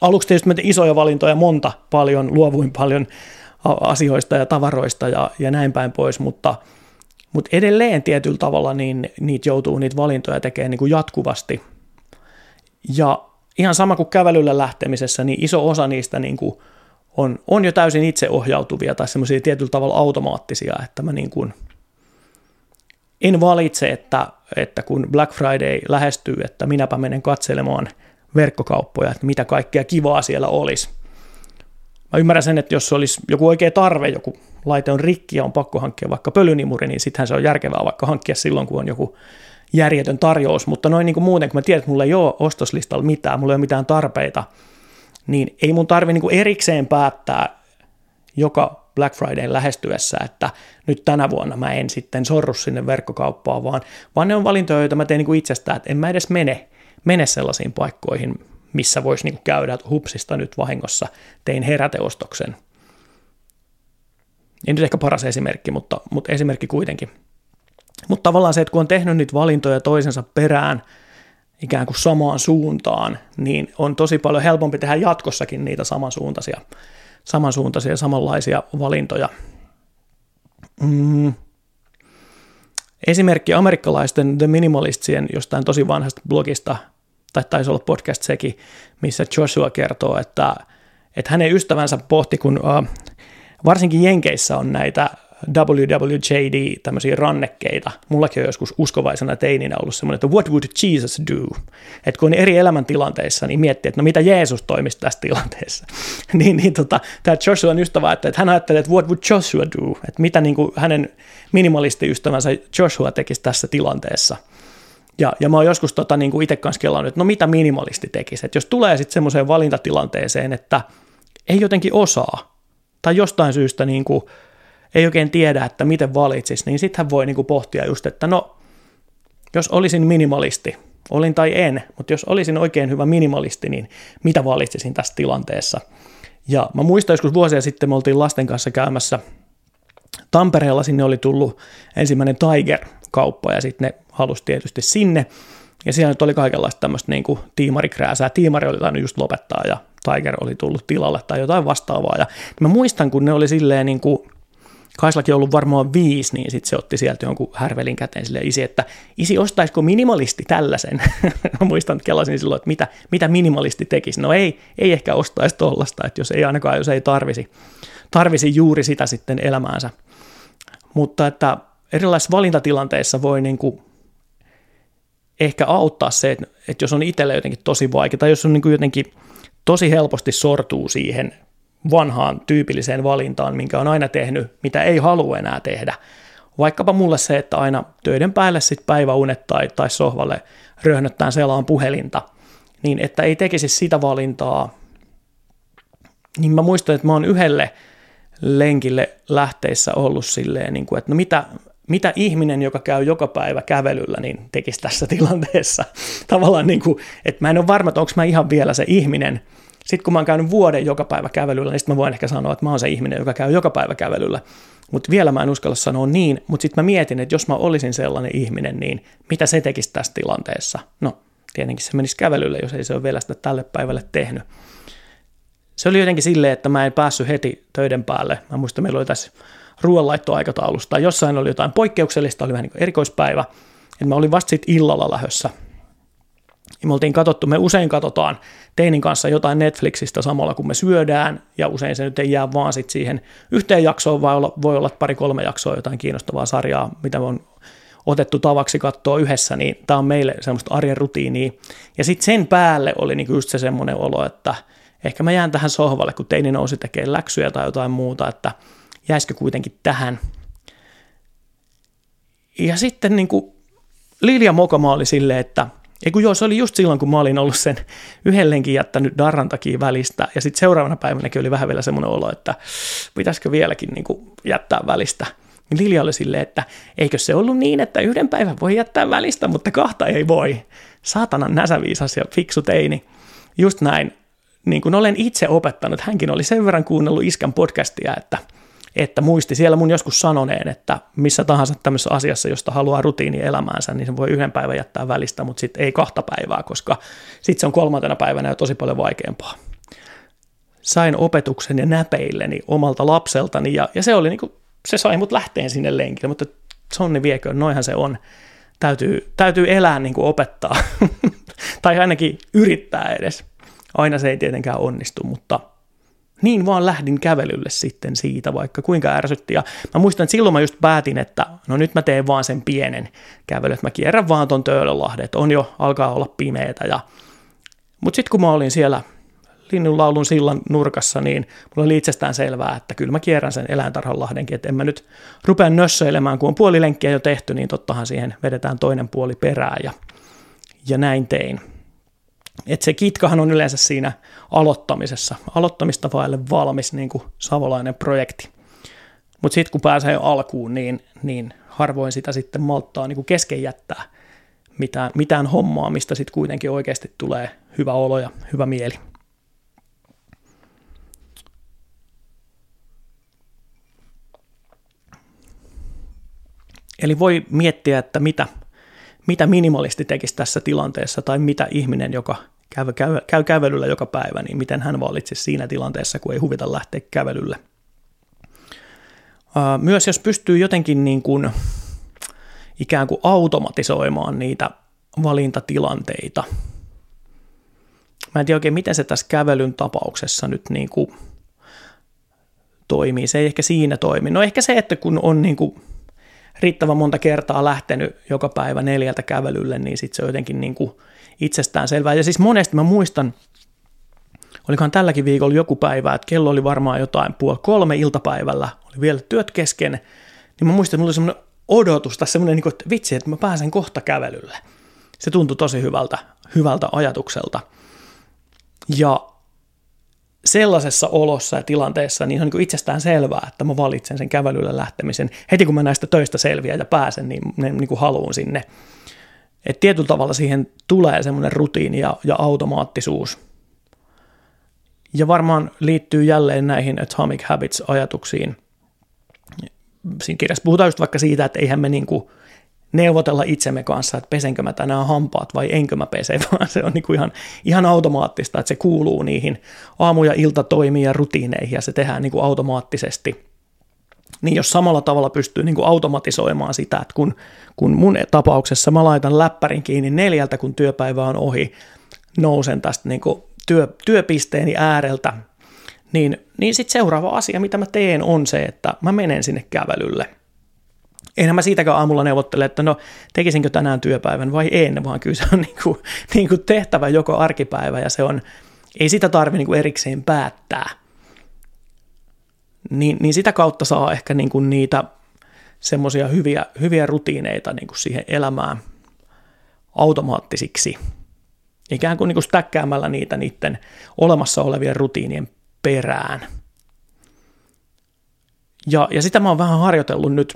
Aluksi tietysti mä tein isoja valintoja monta paljon, luovuin paljon asioista ja tavaroista ja näin päin pois, mutta edelleen tietyllä tavalla niin niitä valintoja tekemään niin kuin jatkuvasti. Ja ihan sama kuin kävelyllä lähtemisessä, niin iso osa niistä niin kuin on jo täysin itseohjautuvia tai semmoisia tietyllä tavalla automaattisia, että mä niin kuin en valitse, että kun Black Friday lähestyy, että minäpä menen katselemaan verkkokauppoja, että mitä kaikkea kivaa siellä olisi. Mä ymmärrän sen, että jos se olisi joku oikea tarve, joku laite on rikki ja on pakko hankkia vaikka pölynimuri, niin sittenhän se on järkevää vaikka hankkia silloin, kun on joku järjetön tarjous. Mutta noin niin kuin muuten, kun mä tiedän, että mulla ei ole ostoslistalla mitään, mulla ei ole mitään tarpeita, niin ei mun tarvi niin kuin erikseen päättää joka Black Fridayn lähestyessä, että nyt tänä vuonna mä en sitten sorru sinne verkkokauppaan, vaan ne on valintoja, joita mä teen niin kuin itsestään, että en mä edes mene sellaisiin paikkoihin, missä voisi niin kuin käydä, että hupsista nyt vahingossa tein heräteostoksen. Ei nyt ehkä paras esimerkki, mutta esimerkki kuitenkin. Mutta tavallaan se, että kun on tehnyt niitä valintoja toisensa perään ikään kuin samaan suuntaan, niin on tosi paljon helpompi tehdä jatkossakin niitä samansuuntaisia samanlaisia valintoja. Esimerkki amerikkalaisten The Minimalistsien jostain tosi vanhasta blogista, tai taisi olla podcast sekin, missä Joshua kertoo, että hänen ystävänsä pohti, kun varsinkin Jenkeissä on näitä WWJD, tämmöisiä rannekkeita. Mullakin on joskus uskovaisena teininä ollut semmoinen, että what would Jesus do? Että kun on eri elämäntilanteissa, niin miettii, että no mitä Jeesus toimisi tässä tilanteessa. Tämä Joshuan ystävä, että hän ajattelee, että what would Joshua do? Että mitä niin kuin hänen minimalistiystävänsä Joshua tekisi tässä tilanteessa. Ja mä oon joskus niin kuin itse kanssa kelannut, että no mitä minimalisti tekisi? Että jos tulee sitten semmoiseen valintatilanteeseen, että ei jotenkin osaa, tai jostain syystä niin kuin ei oikein tiedä, että miten valitsisi, niin sittenhän voi niin kuin pohtia just, että no, jos olisin minimalisti, olin tai en, mutta jos olisin oikein hyvä minimalisti, niin mitä valitsisin tässä tilanteessa? Ja mä muistan joskus vuosia sitten, me oltiin lasten kanssa käymässä Tampereella, sinne oli tullut ensimmäinen Tiger-kauppa, ja sitten ne halusi tietysti sinne, ja siellä nyt oli kaikenlaista tämmöistä niin kuin tiimarikrääsää. Tiimari oli tainnut just lopettaa, ja Tiger oli tullut tilalle tai jotain vastaavaa. Ja mä muistan, kun ne oli silleen, niin kuin, Kaislakin ollut varmaan 5, niin sitten se otti sieltä jonkun härvelin käteen silleen isi, että isi, ostaisiko minimalisti tällaisen? Mä muistan, että kelasin silloin, että mitä minimalisti tekisi. No ei ehkä ostaisi tollasta, että jos ei ainakaan, jos ei tarvisi juuri sitä sitten elämäänsä. Mutta että erilaisissa valintatilanteissa voi niin kuin ehkä auttaa se, että jos on itsellä jotenkin tosi vaikea, tai jos on niin kuin jotenkin tosi helposti sortuu siihen vanhaan tyypilliseen valintaan, minkä on aina tehnyt, mitä ei halua enää tehdä. Vaikkapa mulle se, että aina töiden päälle sit päiväunet tai sohvalle röhnöttään selaan puhelinta, niin että ei tekisi sitä valintaa. Niin mä muistan, että mä oon yhdelle lenkille lähteissä ollut silleen, niin kuin, että no mitä ihminen, joka käy joka päivä kävelyllä, niin tekisi tässä tilanteessa? Tavallaan, niin kuin, että mä en ole varma, että onko mä ihan vielä se ihminen. Sitten kun mä oon käynyt vuoden joka päivä kävelyllä, niin sitten mä voin ehkä sanoa, että mä oon se ihminen, joka käy joka päivä kävelyllä. Mutta vielä mä en uskalla sanoa niin, mutta sitten mä mietin, että jos mä olisin sellainen ihminen, niin mitä se tekisi tässä tilanteessa? No, tietenkin se menisi kävelylle, jos ei se ole vielä sitä tälle päivälle tehnyt. Se oli jotenkin silleen, että mä en päässyt heti töiden päälle. Mä muistan, meillä oli tässä ruoanlaittoaikataulusta, tai jossain oli jotain poikkeuksellista, oli vähän niin kuin erikoispäivä, että mä olin vasta sitten illalla lähdössä. Ja me oltiin katsottu, me usein katsotaan teinin kanssa jotain Netflixistä samalla, kun me syödään, ja usein se nyt ei jää vaan sit siihen yhteen jaksoon, vaan voi olla pari-kolme jaksoa jotain kiinnostavaa sarjaa, mitä me on otettu tavaksi katsoa yhdessä, niin tämä on meille semmoista arjen rutiinia. Ja sitten sen päälle oli niinku just se semmoinen olo, että ehkä mä jään tähän sohvalle, kun teini nousi tekemään läksyjä tai jotain muuta, että jäisikö kuitenkin tähän. Ja sitten niinku Lilja Mokama oli silleen, että se oli just silloin, kun mä olin ollut sen yhdellenkin jättänyt darran takia välistä, ja sitten seuraavana päivänäkin oli vähän vielä semmoinen olo, että pitäisikö vieläkin niinku jättää välistä. Lilja oli silleen, että eikö se ollut niin, että yhden päivän voi jättää välistä, mutta kahta ei voi. Saatanan näsäviisas ja fiksu teini. Just näin, niin kuin olen itse opettanut, hänkin oli sen verran kuunnellut Iskän podcastia, että muisti siellä mun joskus sanoneen, että missä tahansa tämmöisessä asiassa, josta haluaa rutiini elämäänsä, niin se voi yhden päivän jättää välistä, mutta sitten ei kahta päivää, koska sitten se on kolmantena päivänä jo tosi paljon vaikeampaa. Sain opetuksen ja näpeilleni omalta lapseltani, ja se oli niin kuin, se sai mut lähteen sinne lenkille, mutta sonni vieköön, noihan se on. Täytyy elää niin kuin opettaa, tai ainakin yrittää edes. Aina se ei tietenkään onnistu, mutta niin vaan lähdin kävelylle sitten siitä, vaikka kuinka ärsytti. Ja mä muistan, että silloin mä just päätin, että no nyt mä teen vaan sen pienen kävelyn, että mä kierrän vaan ton Töölönlahden, että on jo, alkaa olla pimeetä. Mutta sitten kun mä olin siellä Linnunlaulun sillan nurkassa, niin mulla oli itsestään selvää, että kyllä mä kierrän sen Eläintarhanlahdenkin, että en mä nyt rupea nössöilemään, kun on puoli lenkkiä jo tehty, niin tottahan siihen vedetään toinen puoli perään, ja näin tein. Et se kitkahan on yleensä siinä aloittamisessa. Aloittamista vaille valmis, niin kuin savolainen projekti. Mutta sitten kun pääsee alkuun, niin harvoin sitä sitten malttaa niin kuin kesken jättää mitään hommaa, mistä sitten kuitenkin oikeasti tulee hyvä olo ja hyvä mieli. Eli voi miettiä, että mitä minimalisti tekisi tässä tilanteessa, tai mitä ihminen, joka käy kävelyllä joka päivä, niin miten hän valitsisi siinä tilanteessa, kun ei huvita lähteä kävelylle. Myös jos pystyy jotenkin niin kuin ikään kuin automatisoimaan niitä valintatilanteita. Mä en tiedä oikein, miten se tässä kävelyn tapauksessa nyt niin kuin toimii. Se ei ehkä siinä toimi. No ehkä se, että kun on niin kuin riittävän monta kertaa lähtenyt joka päivä 4 kävelylle, niin sitten se on jotenkin niin kuin itsestään selvää. Ja siis monesti mä muistan, olikohan tälläkin viikolla joku päivä, että kello oli varmaan jotain 2:30 iltapäivällä, oli vielä työt kesken, niin mä muistan, että mulla oli semmoinen odotus tai semmoinen, niin kuin, että vitsi, että mä pääsen kohta kävelylle. Se tuntui tosi hyvältä ajatukselta. Ja sellaisessa olossa ja tilanteessa niin on niin itsestään selvää, että mä valitsen sen kävelylle lähtemisen. Heti kun mä näistä töistä selviän ja pääsen, niin haluan sinne. Et tietyllä tavalla siihen tulee semmoinen rutiini ja automaattisuus. Ja varmaan liittyy jälleen näihin Atomic Habits-ajatuksiin. Siinä kirjassa puhutaan just vaikka siitä, että eihän me niin kuin neuvotella itsemme kanssa, että pesenkö mä tänään hampaat vai enkö mä pese, vaan se on niinku ihan automaattista, että se kuuluu niihin aamu- ja iltatoimiin ja rutiineihin, ja se tehdään niinku automaattisesti. Niin jos samalla tavalla pystyy niinku automatisoimaan sitä, että kun mun tapauksessa mä laitan läppärin kiinni 4, kun työpäivä on ohi, nousen tästä niinku työpisteeni ääreltä, niin sitten seuraava asia, mitä mä teen, on se, että mä menen sinne kävelylle. Enhän mä siitäkään aamulla neuvottele, että no tekisinkö tänään työpäivän vai en, vaan kyllä se on niin kuin tehtävä joko arkipäivä, ja se on, ei sitä tarvitse niin kuin erikseen päättää. Niin sitä kautta saa ehkä niin kuin niitä semmoisia hyviä rutiineita niin kuin siihen elämään automaattisiksi. Ikään kuin stäkkäämällä niitä niiden olemassa olevien rutiinien perään. Ja sitä mä oon vähän harjoitellut nyt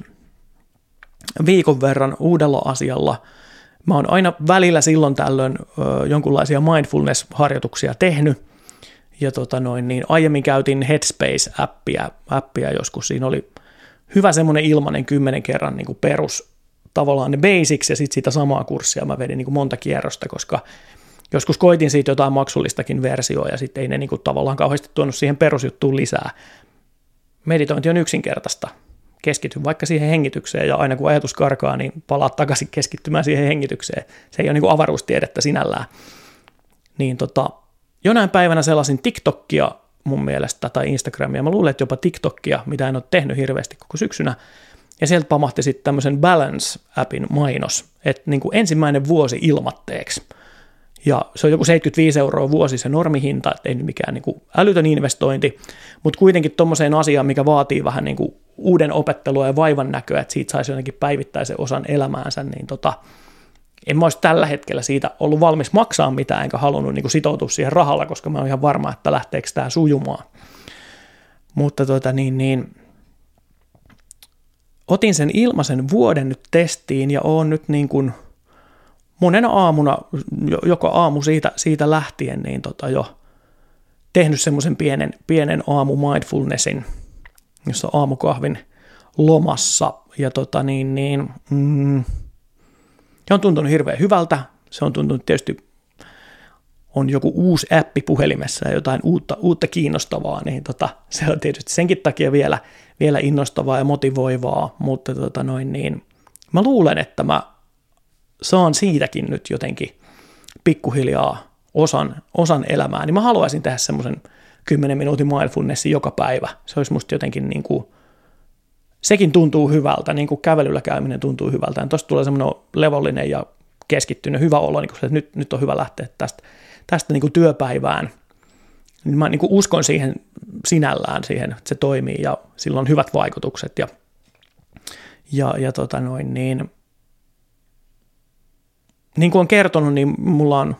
viikon verran uudella asialla. Mä oon aina välillä silloin tällöin jonkunlaisia mindfulness-harjoituksia tehnyt. Ja niin aiemmin käytin Headspace-appia joskus. Siinä oli hyvä semmoinen ilmainen 10 kerran niin kuin perus tavallaan ne basics, ja sitten sitä samaa kurssia mä vedin niin kuin monta kierrosta, koska joskus koitin siitä jotain maksullistakin versioa, ja sitten ei ne niin kuin tavallaan kauheasti tuonut siihen perusjuttuun lisää. Meditointi on yksinkertaista. keskity vaikka siihen hengitykseen, ja aina kun ajatus karkaa, niin palaat takaisin keskittymään siihen hengitykseen. Se ei ole niin kuin avaruustiedettä sinällään. Niin jonain päivänä sellaisin TikTokia mun mielestä, tai Instagramia, mä luulen, että jopa TikTokia, mitä en ole tehnyt hirveästi koko syksynä, ja sieltä pamahti sitten tämmöisen Balance-appin mainos, että niin kuin ensimmäinen vuosi ilmatteeksi. Ja se on joku 75 € vuosi se normihinta, että ei nyt mikään niin kuin älytön investointi, mutta kuitenkin tommoseen asiaan, mikä vaatii vähän niin kuin uuden opettelua ja vaivan näköä, että siitä saisi jotenkin päivittäisen osan elämäänsä, niin en mä olisi tällä hetkellä siitä ollut valmis maksaa mitään, enkä halunnut niin kuin sitoutua siihen rahalla, koska mä oon ihan varma, että lähteekö tämä sujumaan. Mutta otin sen ilmaisen vuoden nyt testiin ja oon nyt niin kuin monena aamuna, joka aamu siitä lähtien, niin jo tehnyt semmoisen pienen aamu mindfulnessin, jossa aamukahvin lomassa, ja se on tuntunut hirveän hyvältä, se on tuntunut tietysti, on joku uusi appi puhelimessa ja jotain uutta kiinnostavaa, niin se on tietysti senkin takia vielä innostavaa ja motivoivaa, mutta mä luulen, että mä saan siitäkin nyt jotenkin pikkuhiljaa osan elämää, niin mä haluaisin tehdä semmoisen 10 minuutin mindfulnessin joka päivä. Se olisi musta jotenkin niin kuin, sekin tuntuu hyvältä, niin kuin kävelyllä käyminen tuntuu hyvältä, ja tuosta tulee semmoinen levollinen ja keskittynyt hyvä olo, niin kuin se, että nyt on hyvä lähteä tästä niin kuin työpäivään. Niin mä niin kuin uskon siihen sinällään, siihen, että se toimii, ja sillä on hyvät vaikutukset, ja niin kuin on kertonut, niin mulla on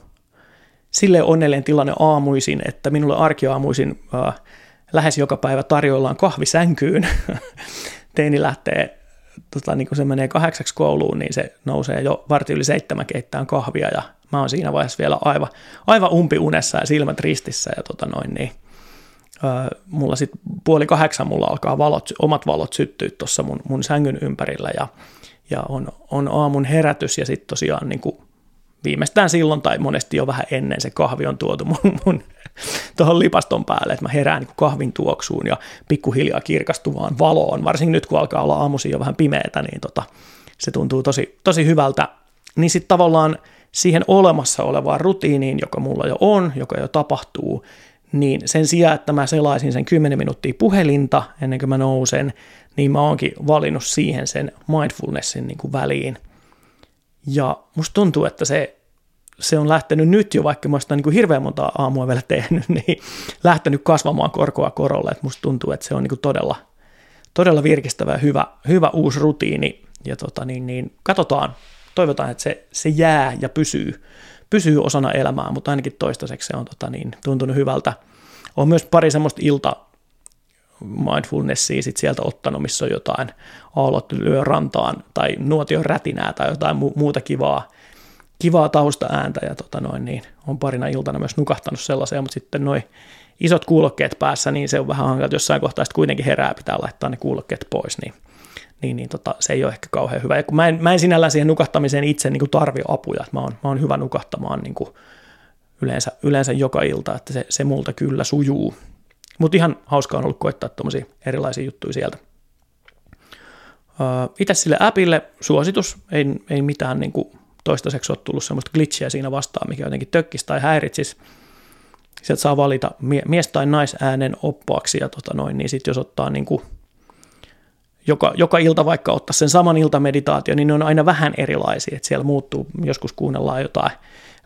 silleen onnellinen tilanne aamuisin, että minulle arkiaamuisin lähes joka päivä tarjoillaan kahvisänkyyn. Teini lähtee, niin kun se menee 8 kouluun, niin se nousee jo 6:45 keittämään kahvia, ja mä oon siinä vaiheessa vielä aivan umpiunessa ja silmät ristissä, ja mulla sitten 7:30 mulla alkaa omat valot syttyä tuossa mun sängyn ympärillä, ja on aamun herätys, ja sitten tosiaan niin kuin viimeistään silloin tai monesti jo vähän ennen se kahvi on tuotu mun tuohon lipaston päälle, että mä herään niin kuin kahvin tuoksuun ja pikkuhiljaa kirkastuvaan valoon, varsinkin nyt kun alkaa olla aamuisin jo vähän pimeätä, niin se tuntuu tosi hyvältä, niin sitten tavallaan siihen olemassa olevaan rutiiniin, joka mulla jo on, joka jo tapahtuu, niin sen sijaan, että mä selaisin sen 10 minuuttia puhelinta ennen kuin mä nousen, niin mä oonkin valinnut siihen sen mindfulnessin niin kuin väliin. Ja musta tuntuu, että se on lähtenyt nyt jo, vaikka mä oon sitä niin kuin hirveän monta aamua vielä tehnyt, niin lähtenyt kasvamaan korkoa korolle. Et musta tuntuu, että se on niin kuin todella, todella virkistävä ja hyvä uusi rutiini. Ja katsotaan, toivotaan, että se jää ja pysyy osana elämää, mutta ainakin toistaiseksi se on tuntunut hyvältä. On myös pari semmoista mindfulnessia sit sieltä ottanut, missä on jotain aallot lyö rantaan tai nuotion rätinää tai jotain muuta kivaa taustaääntä, ja on parina iltana myös nukahtanut sellaisia, mutta sitten noi isot kuulokkeet päässä, niin se on vähän hankala, että jossain kohtaa sitten kuitenkin herää, pitää laittaa ne kuulokkeet pois, se ei ole ehkä kauhean hyvä. Ja kun mä en sinällään siihen nukahtamiseen itse niin kuin tarvi apuja, että mä oon hyvä nukahtamaan niin kuin yleensä joka ilta, että se multa kyllä sujuu. Mutta ihan hauskaa on ollut koittaa tuommoisia erilaisia juttuja sieltä. Itse sille appille suositus, ei mitään niin kuin toistaiseksi ole tullut semmoista glitchiä siinä vastaan, mikä jotenkin tökkisi tai häiritsisi. Sieltä saa valita mies- tai naisäänen oppaaksi, ja niin sitten jos ottaa niin kuin joka ilta vaikka ottaa sen saman iltameditaatio, niin ne on aina vähän erilaisia, että siellä muuttuu, joskus kuunnellaan jotain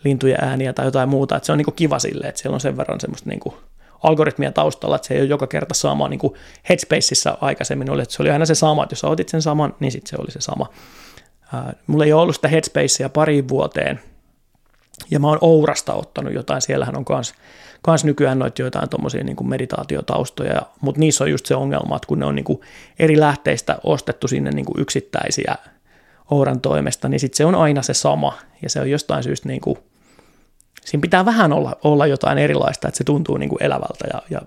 lintujen ääniä tai jotain muuta, että se on niin kuin kiva silleen, että siellä on sen verran semmoista niin kuin algoritmia taustalla, että se ei ole joka kerta sama, niin kuin Headspacessa aikaisemmin oli, että se oli aina se sama, että jos sä otit sen saman, niin sitten se oli se sama. Mulla ei ole ollut sitä Headspacea pariin vuoteen, ja mä oon Ourasta ottanut jotain, siellähän on kans nykyään noita joitain tommosia niin kuin meditaatiotaustoja, mutta niissä on just se ongelma, että kun ne on niin kuin eri lähteistä ostettu sinne niin kuin yksittäisiä Ouran toimesta, niin sitten se on aina se sama, ja se on jostain syystä niin kuin siinä pitää vähän olla jotain erilaista, että se tuntuu niin kuin elävältä ja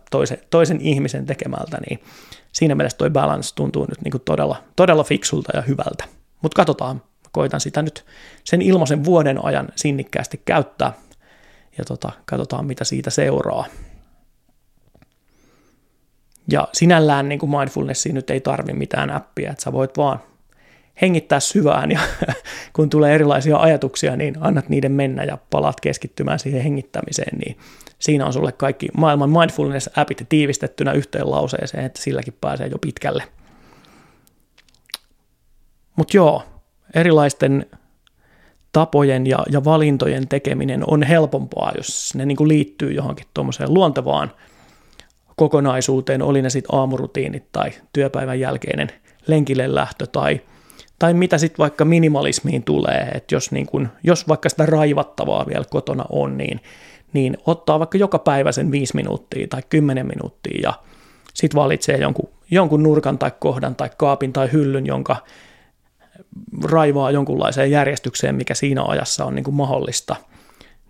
toisen ihmisen tekemältä, niin siinä mielessä toi balance tuntuu nyt niin kuin todella fiksulta ja hyvältä. Mutta katsotaan, koitan sitä nyt sen ilmaisen vuoden ajan sinnikkäästi käyttää, ja katsotaan mitä siitä seuraa. Ja sinällään niin kuin mindfulnessiin nyt ei tarvi mitään appia, että sä voit vaan hengittää syvään ja kun tulee erilaisia ajatuksia, niin annat niiden mennä ja palaat keskittymään siihen hengittämiseen, niin siinä on sulle kaikki maailman mindfulness-appit tiivistettynä yhteen lauseeseen, että silläkin pääsee jo pitkälle. Mutta joo, erilaisten tapojen ja valintojen tekeminen on helpompaa, jos ne niinku liittyy johonkin tuommoiseen luontevaan kokonaisuuteen, oli ne sitten aamurutiinit tai työpäivän jälkeinen lenkille lähtö tai mitä sitten vaikka minimalismiin tulee, että jos vaikka sitä raivattavaa vielä kotona on, niin ottaa vaikka joka päivä sen 5 minuuttia tai 10 minuuttia ja sitten valitsee jonkun nurkan tai kohdan tai kaapin tai hyllyn, jonka raivaa jonkunlaiseen järjestykseen, mikä siinä ajassa on niin kuin mahdollista,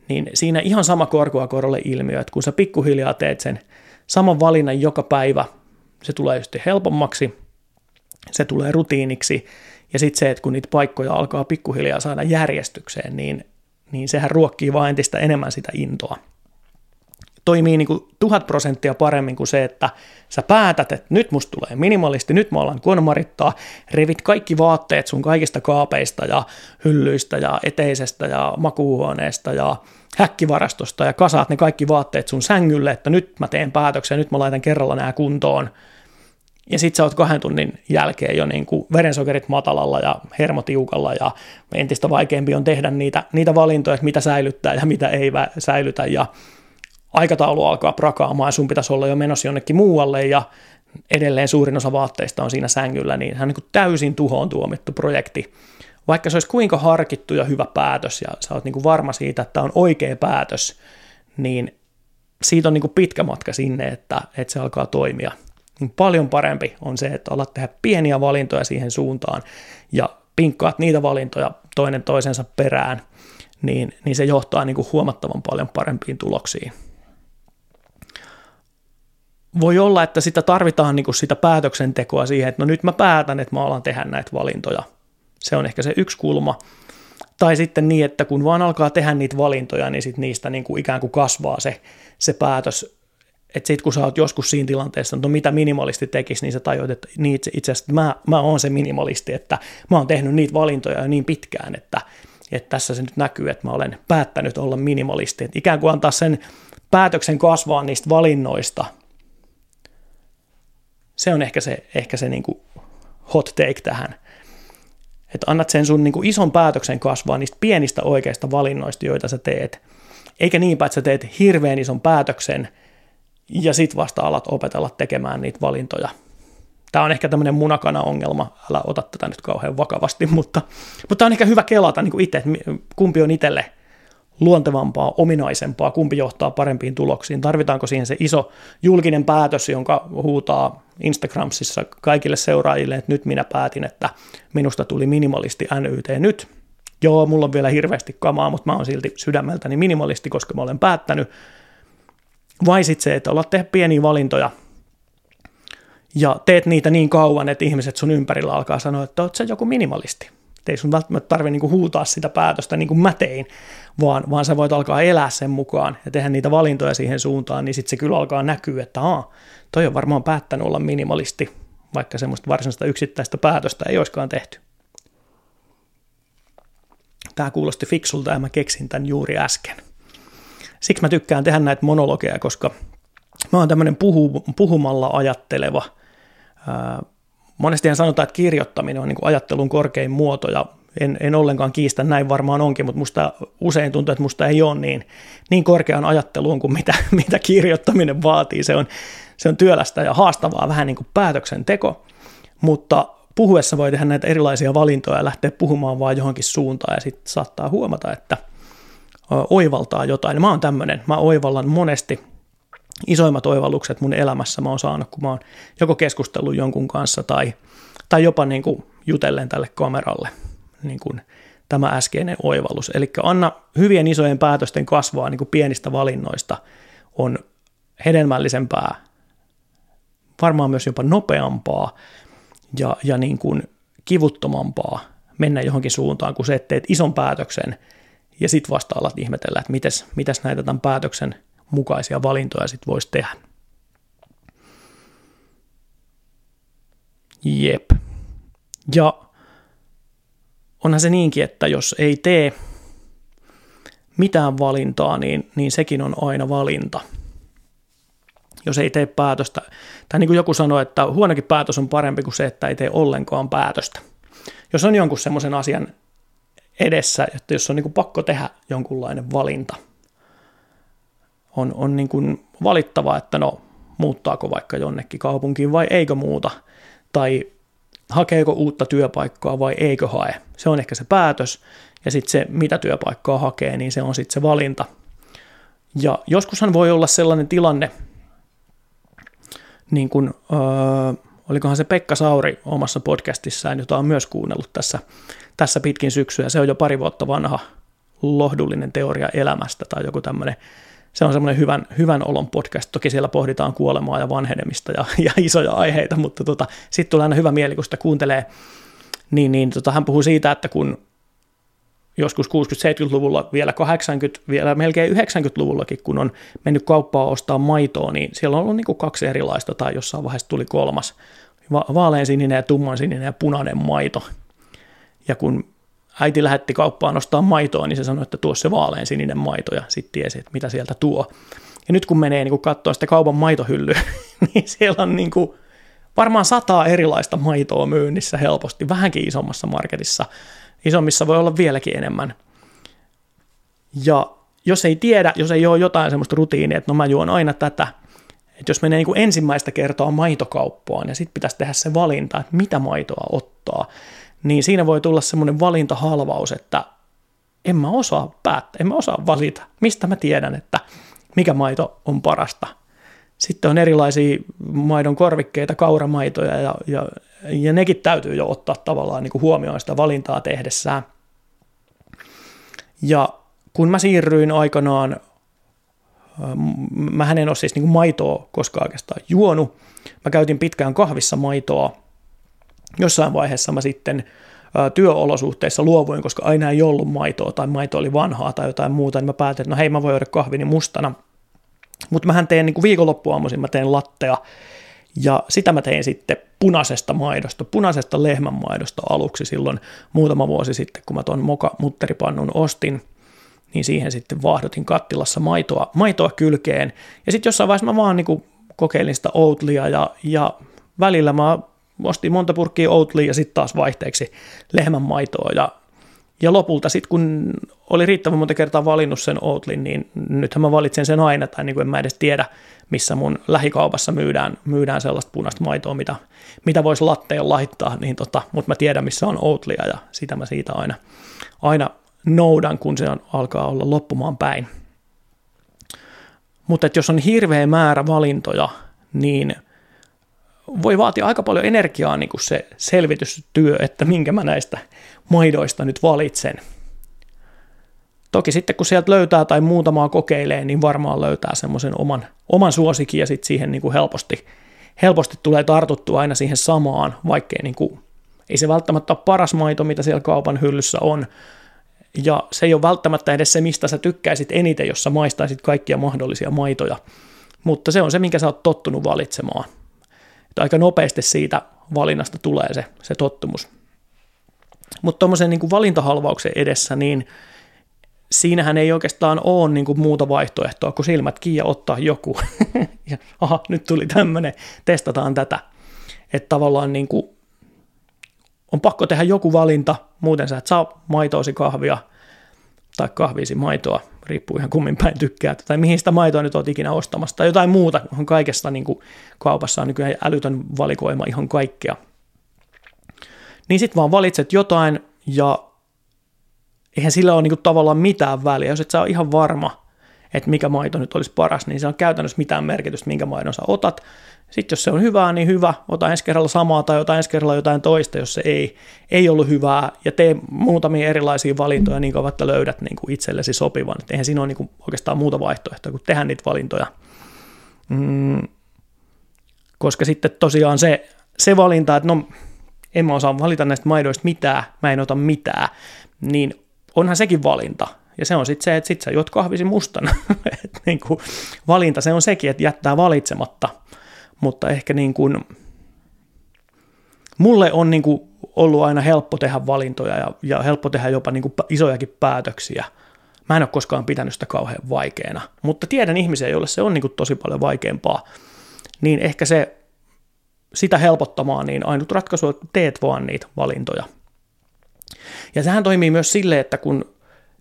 niin siinä ihan sama korkoa korolle ilmiö, että kun sä pikkuhiljaa teet sen saman valinnan joka päivä, se tulee just helpommaksi, se tulee rutiiniksi, ja sitten se, että kun niitä paikkoja alkaa pikkuhiljaa saada järjestykseen, niin sehän ruokkii vaan entistä enemmän sitä intoa. Toimii niin kuin 1000% paremmin kuin se, että sä päätät, että nyt musta tulee minimalisti, nyt mä alan konmarittaa, revit kaikki vaatteet sun kaikista kaapeista ja hyllyistä ja eteisestä ja makuuhuoneesta ja häkkivarastosta ja kasaat ne kaikki vaatteet sun sängylle, että nyt mä teen päätöksen, nyt mä laitan kerralla nämä kuntoon. Ja sit sä oot 2 tunnin jälkeen jo niin kuin verensokerit matalalla ja hermo tiukalla ja entistä vaikeampi on tehdä niitä valintoja, että mitä säilyttää ja mitä ei säilytä ja aikataulu alkaa prakaamaan ja sun pitäisi olla jo menossa jonnekin muualle ja edelleen suurin osa vaatteista on siinä sängyllä, niin hän on niin täysin tuhoon tuomittu projekti. Vaikka se olisi kuinka harkittu ja hyvä päätös ja sä oot niin varma siitä, että on oikea päätös, niin siitä on niin pitkä matka sinne, että se alkaa toimia. Niin paljon parempi on se, että alat tehdä pieniä valintoja siihen suuntaan ja pinkkaat niitä valintoja toinen toisensa perään, niin se johtaa niin huomattavan paljon parempiin tuloksiin. Voi olla, että sitä tarvitaan niin kuin sitä päätöksentekoa siihen, että no nyt mä päätän, että mä alan tehdä näitä valintoja. Se on ehkä se yksi kulma. Tai sitten niin, että kun vaan alkaa tehdä niitä valintoja, niin sit niistä niin kuin ikään kuin kasvaa se päätös. Että sit kun sä oot joskus siinä tilanteessa, että no mitä minimalisti tekisi, niin sä tajuat, että niin itse asiassa mä oon se minimalisti, että mä oon tehnyt niitä valintoja jo niin pitkään, että tässä se nyt näkyy, että mä olen päättänyt olla minimalisti. Että ikään kuin antaa sen päätöksen kasvaa niistä valinnoista. Se on ehkä se niin kuin hot take tähän, että annat sen sun niin kuin ison päätöksen kasvaa niistä pienistä oikeista valinnoista, joita sä teet, eikä niinpä, että sä teet hirveän ison päätöksen ja sit vasta alat opetella tekemään niitä valintoja. Tämä on ehkä tämmöinen munakana-ongelma, älä ota tätä nyt kauhean vakavasti, mutta on ehkä hyvä kelata niin kuin itse, että kumpi on itselle luontevampaa, ominaisempaa, kumpi johtaa parempiin tuloksiin. Tarvitaanko siihen se iso julkinen päätös, jonka huutaa Instagramissa kaikille seuraajille, että nyt minä päätin, että minusta tuli minimalisti NYT nyt. Joo, mulla on vielä hirveästi kamaa, mutta mä oon silti sydämeltäni minimalisti, koska mä olen päättänyt. Vai sitten se, että olet tehdä pieniä valintoja ja teet niitä niin kauan, että ihmiset sun ympärillä alkaa sanoa, että oot sä joku minimalisti. Ei sun välttämättä tarvitse niinku huutaa sitä päätöstä niin kuin mä tein, vaan sä voit alkaa elää sen mukaan ja tehdä niitä valintoja siihen suuntaan, niin sitten se kyllä alkaa näkyä, että toi on varmaan päättänyt olla minimalisti, vaikka semmoista varsinaista yksittäistä päätöstä ei olisikaan tehty. Tämä kuulosti fiksulta ja mä keksin tämän juuri äsken. Siksi mä tykkään tehdä näitä monologeja, koska mä oon tämmöinen puhumalla ajatteleva. Monestihan sanotaan, että kirjoittaminen on niin kuin ajattelun korkein muoto, ja en ollenkaan kiistä, näin varmaan onkin, mutta musta usein tuntuu, että musta ei ole niin korkeaan ajatteluun kuin mitä kirjoittaminen vaatii. Se on työlästä ja haastavaa, vähän niin kuin päätöksenteko, mutta puhuessa voi tehdä näitä erilaisia valintoja ja lähteä puhumaan vaan johonkin suuntaan, ja sitten saattaa huomata, että oivaltaa jotain. Mä oon tämmöinen, mä oivallan monesti. Isoimmat oivallukset mun elämässä mä oon saanut, kun mä oon joko keskustellut jonkun kanssa tai jopa niin kuin jutellen tälle kameralle, niin kuin tämä äskeinen oivallus. Eli anna hyvien isojen päätösten kasvaa niin kuin pienistä valinnoista, on hedelmällisempää, varmaan myös jopa nopeampaa ja niin kuin kivuttomampaa mennä johonkin suuntaan, kun se, että teet ison päätöksen ja sit vasta alat ihmetellä, että mitäs näitä tämän päätöksen mukaisia valintoja sitten voisi tehdä. Jep. Ja onhan se niinkin, että jos ei tee mitään valintaa, niin sekin on aina valinta. Jos ei tee päätöstä. Tai niin kuin joku sanoi, että huonokin päätös on parempi kuin se, että ei tee ollenkaan päätöstä. Jos on jonkun semmoisen asian edessä, että jos on niin kuin pakko tehdä jonkunlainen valinta, on niin kuin valittava, että no muuttaako vaikka jonnekin kaupunkiin vai eikö muuta, tai hakeeko uutta työpaikkaa vai eikö hae. Se on ehkä se päätös, ja sitten se, mitä työpaikkaa hakee, niin se on sitten se valinta. Ja joskushan voi olla sellainen tilanne, niin kuin, olikohan se Pekka Sauri omassa podcastissaan, jota on myös kuunnellut tässä pitkin syksyä, se on jo 2 vuotta vanha lohdullinen teoria elämästä tai joku tämmöinen, se on semmoinen hyvän olon podcast, toki siellä pohditaan kuolemaa ja vanhenemista ja isoja aiheita, mutta sitten tulee aina hyvä mieli, kun sitä kuuntelee, hän puhuu siitä, että kun joskus 60-70-luvulla, vielä 80, vielä melkein 90-luvullakin, kun on mennyt kauppaan ostaa maitoa, niin siellä on ollut niin kuin 2 erilaista, tai jossain vaiheessa tuli 3. Vaaleansininen ja tummansininen ja punainen maito. Ja kun äiti lähetti kauppaan ostaa maitoa, niin se sanoi, että tuo se vaaleansininen maito, ja sitten tiesi, että mitä sieltä tuo. Ja nyt kun menee niin katsoa sitä kaupan maitohyllyä, niin siellä on niin kuin varmaan 100 erilaista maitoa myynnissä helposti, vähänkin isommassa marketissa. Isommissa voi olla vieläkin enemmän. Ja jos ei tiedä, jos ei ole jotain semmoista rutiinia, että no mä juon aina tätä, että jos menee niin kuin ensimmäistä kertaa maitokauppaan ja sitten pitäisi tehdä se valinta, että mitä maitoa ottaa, niin siinä voi tulla semmoinen valintahalvaus, että en mä osaa päättää, en mä osaa valita, mistä mä tiedän, että mikä maito on parasta. Sitten on erilaisia maidon korvikkeita, kauramaitoja ja nekin täytyy jo ottaa tavallaan niin kuin huomioon sitä valintaa tehdessään. Ja kun mä siirryin aikanaan, mähän en ole siis niin kuin maitoa koskaan oikeastaan juonut, mä käytin pitkään kahvissa maitoa, jossain vaiheessa mä sitten työolosuhteissa luovuin, koska aina ei ollut maitoa tai maito oli vanhaa tai jotain muuta, niin mä päätin, että no hei mä voin juoda kahvini mustana. Mutta mähän teen niin kuin viikonloppuaamuisin, mä teen lattea, ja sitä mä tein sitten punaisesta maidosta, punaisesta lehmänmaidosta aluksi silloin muutama vuosi sitten, kun mä tuon Moka-mutteripannun ostin, niin siihen sitten vaahdotin kattilassa maitoa kylkeen, ja sitten jossain vaiheessa mä vaan niin kuin kokeilin sitä Oatlia, ja välillä mä ostin monta purkkiä Oatlia, ja sitten taas vaihteeksi lehmänmaitoa, ja lopulta sitten, kun oli riittävän monta kertaa valinnut sen Oatlin, niin nythän mä valitsen sen aina, tai niin kuin en mä edes tiedä, missä mun lähikaupassa myydään sellaista punaista maitoa, mitä voisi latteen laittaa, niin mutta mä tiedän, missä on Oatlia, ja sitä mä siitä aina noudan, kun se alkaa olla loppumaan päin. Mutta jos on hirveä määrä valintoja, niin voi vaatia aika paljon energiaa niin kuin se selvitystyö, että minkä mä näistä maidoista nyt valitsen. Toki sitten kun sieltä löytää tai muutamaa kokeilee, niin varmaan löytää semmoisen oman suosikin ja sitten siihen niin kuin helposti tulee tartuttua aina siihen samaan, vaikkei niin kuin, ei se välttämättä ole paras maito, mitä siellä kaupan hyllyssä on. Ja se ei ole välttämättä edes se, mistä sä tykkäisit eniten, jos sä maistaisit kaikkia mahdollisia maitoja. Mutta se on se, minkä sä oot tottunut valitsemaan. Että aika nopeasti siitä valinnasta tulee se tottumus. Mutta tuommoisen niin kuin valintahalvauksen edessä, niin siinähän ei oikeastaan ole niin kuin muuta vaihtoehtoa, kun silmät kiinni ja ottaa joku. Ja, aha, nyt tuli tämmöinen, testataan tätä. Että tavallaan niin kuin on pakko tehdä joku valinta, muuten sä et saa maitoisi kahvia tai kahviisi maitoa, riippuu ihan kummin päin tykkäät, tai mihin sitä maitoa nyt olet ikinä ostamassa, tai jotain muuta, on kaikessa niin kuin kaupassa on nykyään älytön valikoima ihan kaikkea. Niin sit vaan valitset jotain, ja eihän sillä ole niin kuin tavallaan mitään väliä, jos et sä ole ihan varma, että mikä maito nyt olisi paras, niin se on käytännössä mitään merkitystä, minkä maidon sä otat. Sitten jos se on hyvää, niin hyvä, ota ensi kerralla samaa tai ota ensi kerralla jotain toista, jos se ei ollut hyvää, ja tee muutamia erilaisia valintoja niin kauan, että löydät niin kuin itsellesi sopivan. Et eihän siinä ole niin kuin oikeastaan muuta vaihtoehtoa kuin tehdä niitä valintoja, koska sitten tosiaan se valinta, että no en mä osaa valita näistä maidoista mitään, mä en ota mitään, niin onhan sekin valinta. Ja se on sitten se, että sit sä juot kahvisi mustana. Et niin kuin valinta se on sekin, että jättää valitsematta. Mutta ehkä niin kuin mulle on niin kuin ollut aina helppo tehdä valintoja ja helppo tehdä jopa niin kuin isojakin päätöksiä. Mä en ole koskaan pitänyt sitä kauhean vaikeana, mutta tiedän ihmisiä, joille se on niin kuin tosi paljon vaikeampaa, niin ehkä se sitä helpottamaan, niin ainut ratkaisu, että teet vaan niitä valintoja. Ja sehän toimii myös sille, että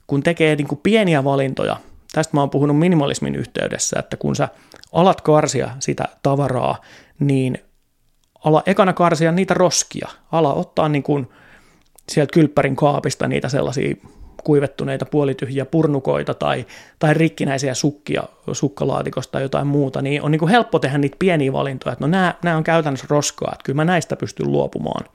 kun tekee niin kuin pieniä valintoja, tästä mä oon puhunut minimalismin yhteydessä, että kun sä alat karsia sitä tavaraa, niin ala ekana karsia niitä roskia, ala ottaa niin kuin sieltä kylppärin kaapista niitä sellaisia kuivettuneita puolityhjiä purnukoita tai rikkinäisiä sukkia sukkalaatikosta tai jotain muuta, niin on niin kuin helppo tehdä niitä pieniä valintoja, että no nämä on käytännössä roskaa, että kyllä mä näistä pystyn luopumaan.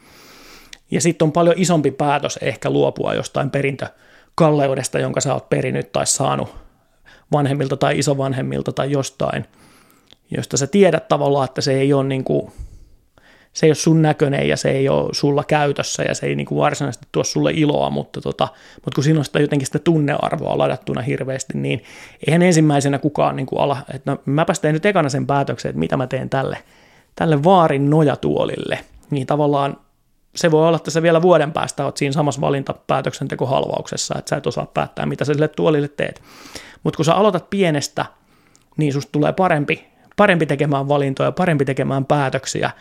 Ja sitten on paljon isompi päätös ehkä luopua jostain perintökalleudesta, jonka sä oot perinyt tai saanut vanhemmilta tai isovanhemmilta tai jostain, josta sä tiedät tavallaan, että se ei ole niin kuin, se ei ole sun näköinen ja se ei ole sulla käytössä ja se ei niin kuin varsinaisesti tuo sulle iloa, mutta kun siinä on sitä jotenkin sitä tunnearvoa ladattuna hirveästi, niin eihän ensimmäisenä kukaan niin kuin ala, että no, mäpäs tein nyt ekana sen päätöksen, että mitä mä teen tälle vaarin nojatuolille, niin tavallaan se voi olla, että sä vielä vuoden päästä oot siinä samassa valintapäätöksentekohalvauksessa, että sä et osaa päättää, mitä sä sille tuolille teet. Mutta kun sä aloitat pienestä, niin susta tulee parempi tekemään valintoja, parempi tekemään päätöksiä.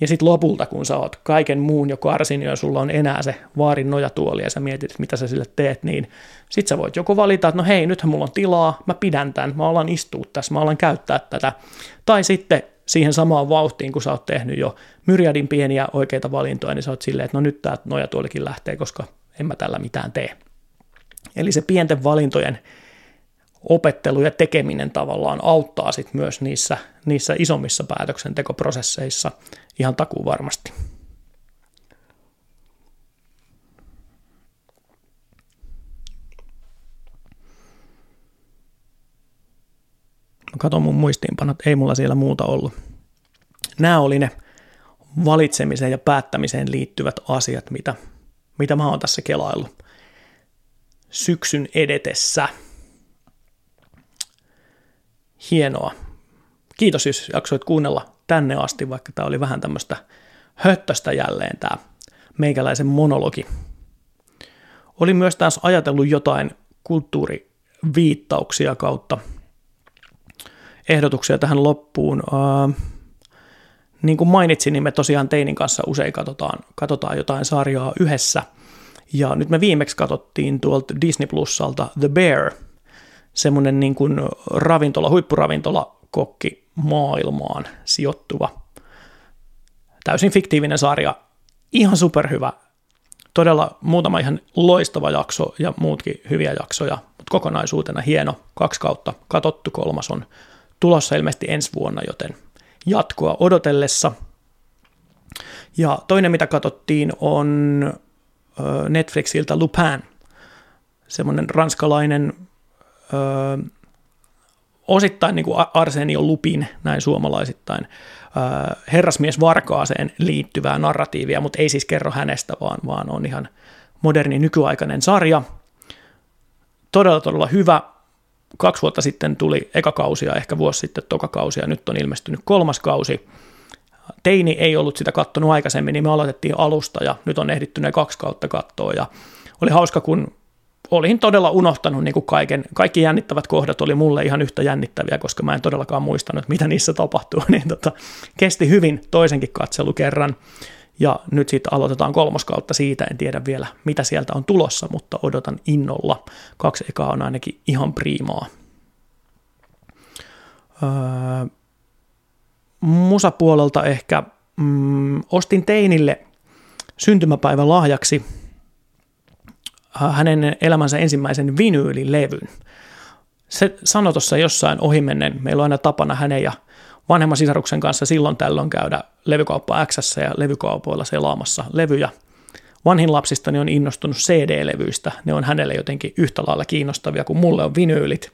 Ja sitten lopulta, kun sä oot kaiken muun jo karsinut ja sulla on enää se vaarin nojatuoli ja sä mietit, mitä sä sille teet, niin sit sä voit joko valita, että no hei, nythän mulla on tilaa, mä pidän tämän, mä alan istua tässä, mä alan käyttää tätä. Tai sitten siihen samaan vauhtiin, kun sä oot tehnyt jo myriadin pieniä oikeita valintoja, niin sä oot silleen, että no nyt tää nojatuolikin lähtee, koska en mä tällä mitään tee. Eli se pienten valintojen opettelu ja tekeminen tavallaan auttaa sit myös niissä isommissa päätöksentekoprosesseissa ihan takuuvarmasti. Mä katson mun muistiinpanot, ei mulla siellä muuta ollut. Nämä oli ne valitsemiseen ja päättämiseen liittyvät asiat, mitä mä oon tässä kelaillut syksyn edetessä. Hienoa. Kiitos, jos jaksoit kuunnella tänne asti, vaikka tämä oli vähän tämmöistä höttöstä jälleen tämä meikäläisen monologi. Olin myös taas ajatellut jotain kulttuuriviittauksia kautta ehdotuksia tähän loppuun. Niin kuin mainitsin, niin me tosiaan Teinin kanssa usein katsotaan jotain sarjaa yhdessä. Ja nyt me viimeksi katsottiin tuolta Disney Plusalta The Bear, semmoinen niin kuin huippuravintolakokki maailmaan sijoittuva, täysin fiktiivinen sarja, ihan superhyvä, todella muutama ihan loistava jakso ja muutkin hyviä jaksoja, mutta kokonaisuutena hieno, 2 kautta katsottu, 3 on tulossa ilmeisesti ensi vuonna, joten jatkoa odotellessa. Ja toinen, mitä katsottiin, on Netflixiltä Lupin, semmoinen ranskalainen osittain niin kuin Arsenio Lupin, näin suomalaisittain, herrasmiesvarkaaseen liittyvää narratiivia, mutta ei siis kerro hänestä, vaan on ihan moderni nykyaikainen sarja. Todella, todella hyvä. 2 vuotta sitten tuli eka kausi ja ehkä vuosi sitten toka kausi ja nyt on ilmestynyt 3. kausi. Teini ei ollut sitä kattonut aikaisemmin, niin me aloitettiin alusta ja nyt on ehditty ne 2 kautta kattoa ja oli hauska, kun olin todella unohtanut niin kuin kaikki jännittävät kohdat oli mulle ihan yhtä jännittäviä, koska mä en todellakaan muistanut, mitä niissä tapahtuu, niin kesti hyvin toisenkin katselukerran, ja nyt sitten aloitetaan 3. kautta siitä, en tiedä vielä, mitä sieltä on tulossa, mutta odotan innolla, 2 ekaa on ainakin ihan priimaa. Musapuolelta ehkä ostin Teinille syntymäpäivän lahjaksi hänen elämänsä ensimmäisen vinyylilevyn. Se sanoi tuossa jossain ohimennen, meillä on aina tapana hänen ja vanhemman sisaruksen kanssa silloin tällöin käydä levykauppa X:ssä ja levykaupoilla selaamassa levyjä. Vanhin lapsistani on innostunut CD-levyistä, ne on hänelle jotenkin yhtä lailla kiinnostavia kuin mulle on vinyylit.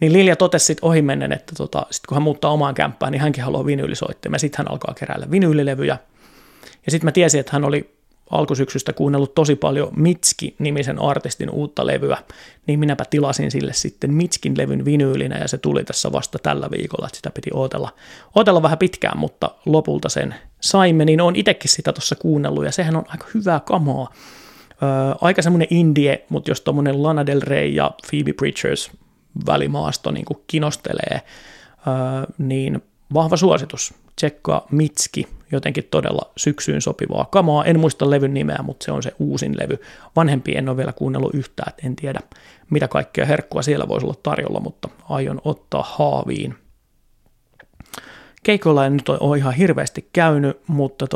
Niin Lilja totesi sitten ohimennen, että sit kun hän muuttaa omaan kämppään, niin hänkin haluaa vinyylisoittimia, ja sitten hän alkaa keräillä vinyylilevyjä. Ja sitten mä tiesin, että hän oli alkusyksystä kuunnellut tosi paljon Mitski-nimisen artistin uutta levyä, niin minäpä tilasin sille sitten Mitskin levyn vinyylinä, ja se tuli tässä vasta tällä viikolla, että sitä piti odotella vähän pitkään, mutta lopulta sen saimme, niin olen itsekin sitä tuossa kuunnellut, ja sehän on aika hyvää kamaa. Aika semmoinen indie, mutta jos tuommoinen Lana Del Rey ja Phoebe Bridgers välimaasto niin kuin kinostelee, niin vahva suositus. Tsekkaa Mitski, jotenkin todella syksyyn sopivaa kamaa. En muista levyn nimeä, mutta se on se uusin levy. Vanhempi en ole vielä kuunnellut yhtään, että en tiedä mitä kaikkea herkkua siellä voisi olla tarjolla, mutta aion ottaa haaviin. Keikoilla en nyt ole ihan hirveästi käynyt, mutta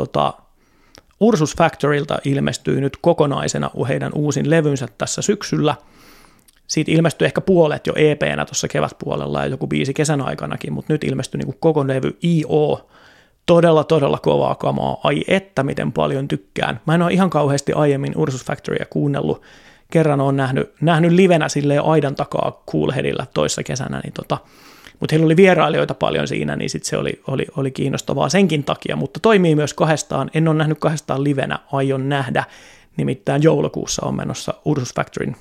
Ursus Factorylta ilmestyy nyt kokonaisena heidän uusin levynsä tässä syksyllä. Siitä ilmestyi ehkä puolet jo EP-nä tuossa kevätpuolella ja joku biisi kesän aikanakin, mutta nyt ilmestyi niin kuin koko levy I.O. Todella, todella kovaa kamaa. Ai että, miten paljon tykkään. Mä en ole ihan kauheasti aiemmin Ursus Factorya kuunnellut. Kerran olen nähnyt livenä silleen aidan takaa Coolheadillä toissa kesänä, niin mutta heillä oli vierailijoita paljon siinä, niin sit se oli kiinnostavaa senkin takia, mutta toimii myös kahdestaan. En ole nähnyt kahdestaan livenä, aion nähdä. Nimittäin joulukuussa on menossa Ursus Factoryn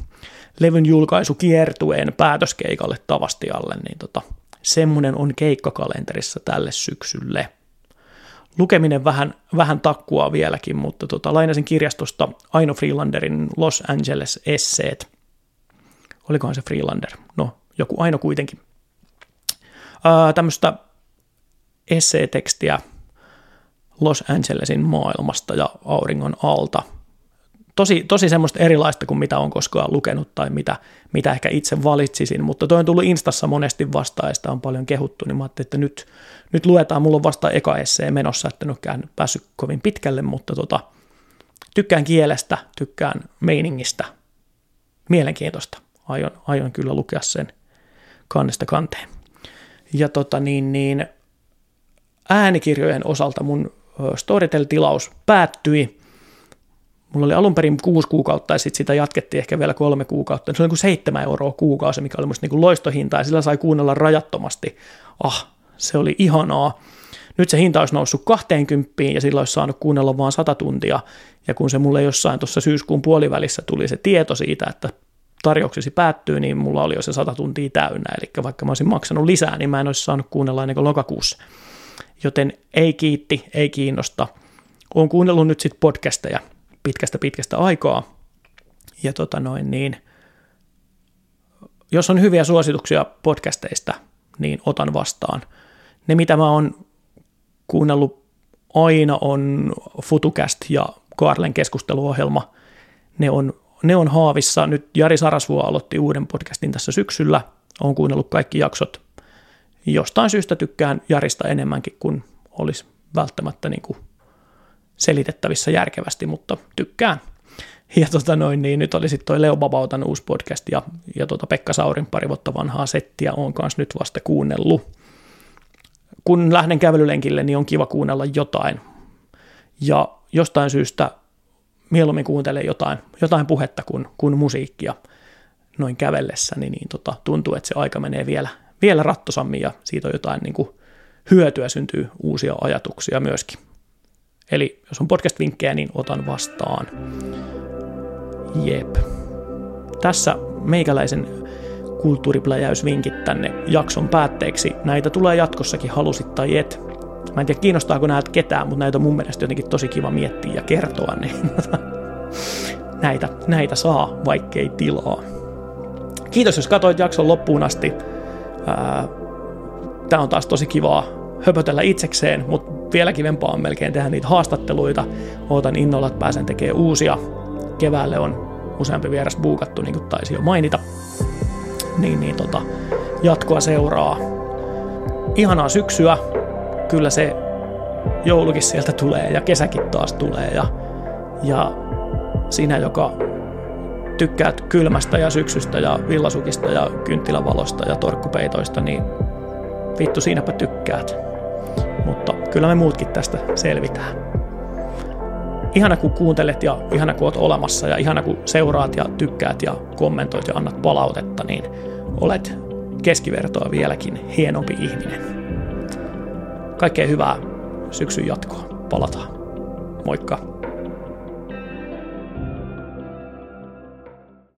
levyn julkaisu kiertueen päätöskeikalle Tavastialle, niin semmoinen on keikkakalenterissa tälle syksylle. Lukeminen vähän takkua vieläkin, mutta lainasin kirjastosta Aino Freelanderin Los Angeles-esseet. Olikohan se Freelander? No, joku Aino kuitenkin. Tämmöistä esseetekstiä Los Angelesin maailmasta ja auringon alta. Tosi semmoista erilaista kuin mitä on koskaan lukenut tai mitä ehkä itse valitsisin, mutta toi on tullut Instassa monesti vastaan ja sitä on paljon kehuttu, niin mä ajattelin, että nyt luetaan, mulla on vasta eka essee menossa, että en ole päässyt kovin pitkälle, mutta tykkään kielestä, tykkään meiningistä, mielenkiintoista, aion kyllä lukea sen kannesta kanteen. Ja äänikirjojen osalta mun Storytel-tilaus päättyi. Mulla oli alun perin 6 kuukautta ja sitä jatkettiin ehkä vielä 3 kuukautta. Se oli 7 euroa kuukausi, mikä oli musta loistohinta ja sillä sai kuunnella rajattomasti. Se oli ihanaa. Nyt se hinta olisi noussut 20 ja sillä olisi saanut kuunnella vaan 100 tuntia. Ja kun se mulle jossain tuossa syyskuun puolivälissä tuli se tieto siitä, että tarjouksesi päättyy, niin mulla oli jo se 100 tuntia täynnä, eli vaikka mä olisin maksanut lisää, niin mä en olisi saanut kuunnella ennen kuin lokakuussa. Joten ei kiitti, ei kiinnosta. Olen kuunnellut nyt sitten podcasteja pitkästä aikaa, ja jos on hyviä suosituksia podcasteista, niin otan vastaan. Ne, mitä mä oon kuunnellut aina, on Futucast ja Kaarlen keskusteluohjelma. Ne on haavissa. Nyt Jari Sarasvuo aloitti uuden podcastin tässä syksyllä. Olen kuunnellut kaikki jaksot. Jostain syystä tykkään Jarista enemmänkin kuin olisi välttämättä niin kuin selitettävissä järkevästi, mutta tykkään. Ja nyt oli sitten toi Leo Babautan uusi podcast ja Pekka Saurin 2 vuotta vanhaa settiä olen kanssa nyt vasta kuunnellut. Kun lähden kävelylenkille, niin on kiva kuunnella jotain. Ja jostain syystä mieluummin kuuntelen jotain puhetta kuin musiikkia noin kävellessä, niin tuntuu, että se aika menee vielä rattosammin ja siitä on jotain niin kuin hyötyä, syntyy uusia ajatuksia myöskin. Eli jos on podcast-vinkkejä, niin otan vastaan. Jep. Tässä meikäläisen kulttuuripläjäysvinkit tänne jakson päätteeksi. Näitä tulee jatkossakin, halusit tai et. Mä en tiedä, kiinnostaako näitä ketään, mutta näitä on mun mielestä jotenkin tosi kiva miettiä ja kertoa. Niin näitä saa, vaikkei tilaa. Kiitos, jos katsoit jakson loppuun asti. Tää on taas tosi kivaa höpötellä itsekseen, mutta vielä kivempaa on melkein tehdä niitä haastatteluita. Ootan innolla, että pääsen tekemään uusia. Keväälle on useampi vieras buukattu, niin kuin taisi jo mainita. Jatkoa seuraa. Ihanaa syksyä. Kyllä se joulukin sieltä tulee ja kesäkin taas tulee ja sinä, joka tykkäät kylmästä ja syksystä ja villasukista ja kynttilävalosta ja torkkupeitoista, niin vittu siinäpä tykkäät, mutta kyllä me muutkin tästä selvitään. Ihana kun kuuntelet ja ihana kun oot olemassa ja ihana kun seuraat ja tykkäät ja kommentoit ja annat palautetta, niin olet keskivertoa vieläkin hienompi ihminen. Kaikkea hyvää syksyn jatkoa. Palataan. Moikka.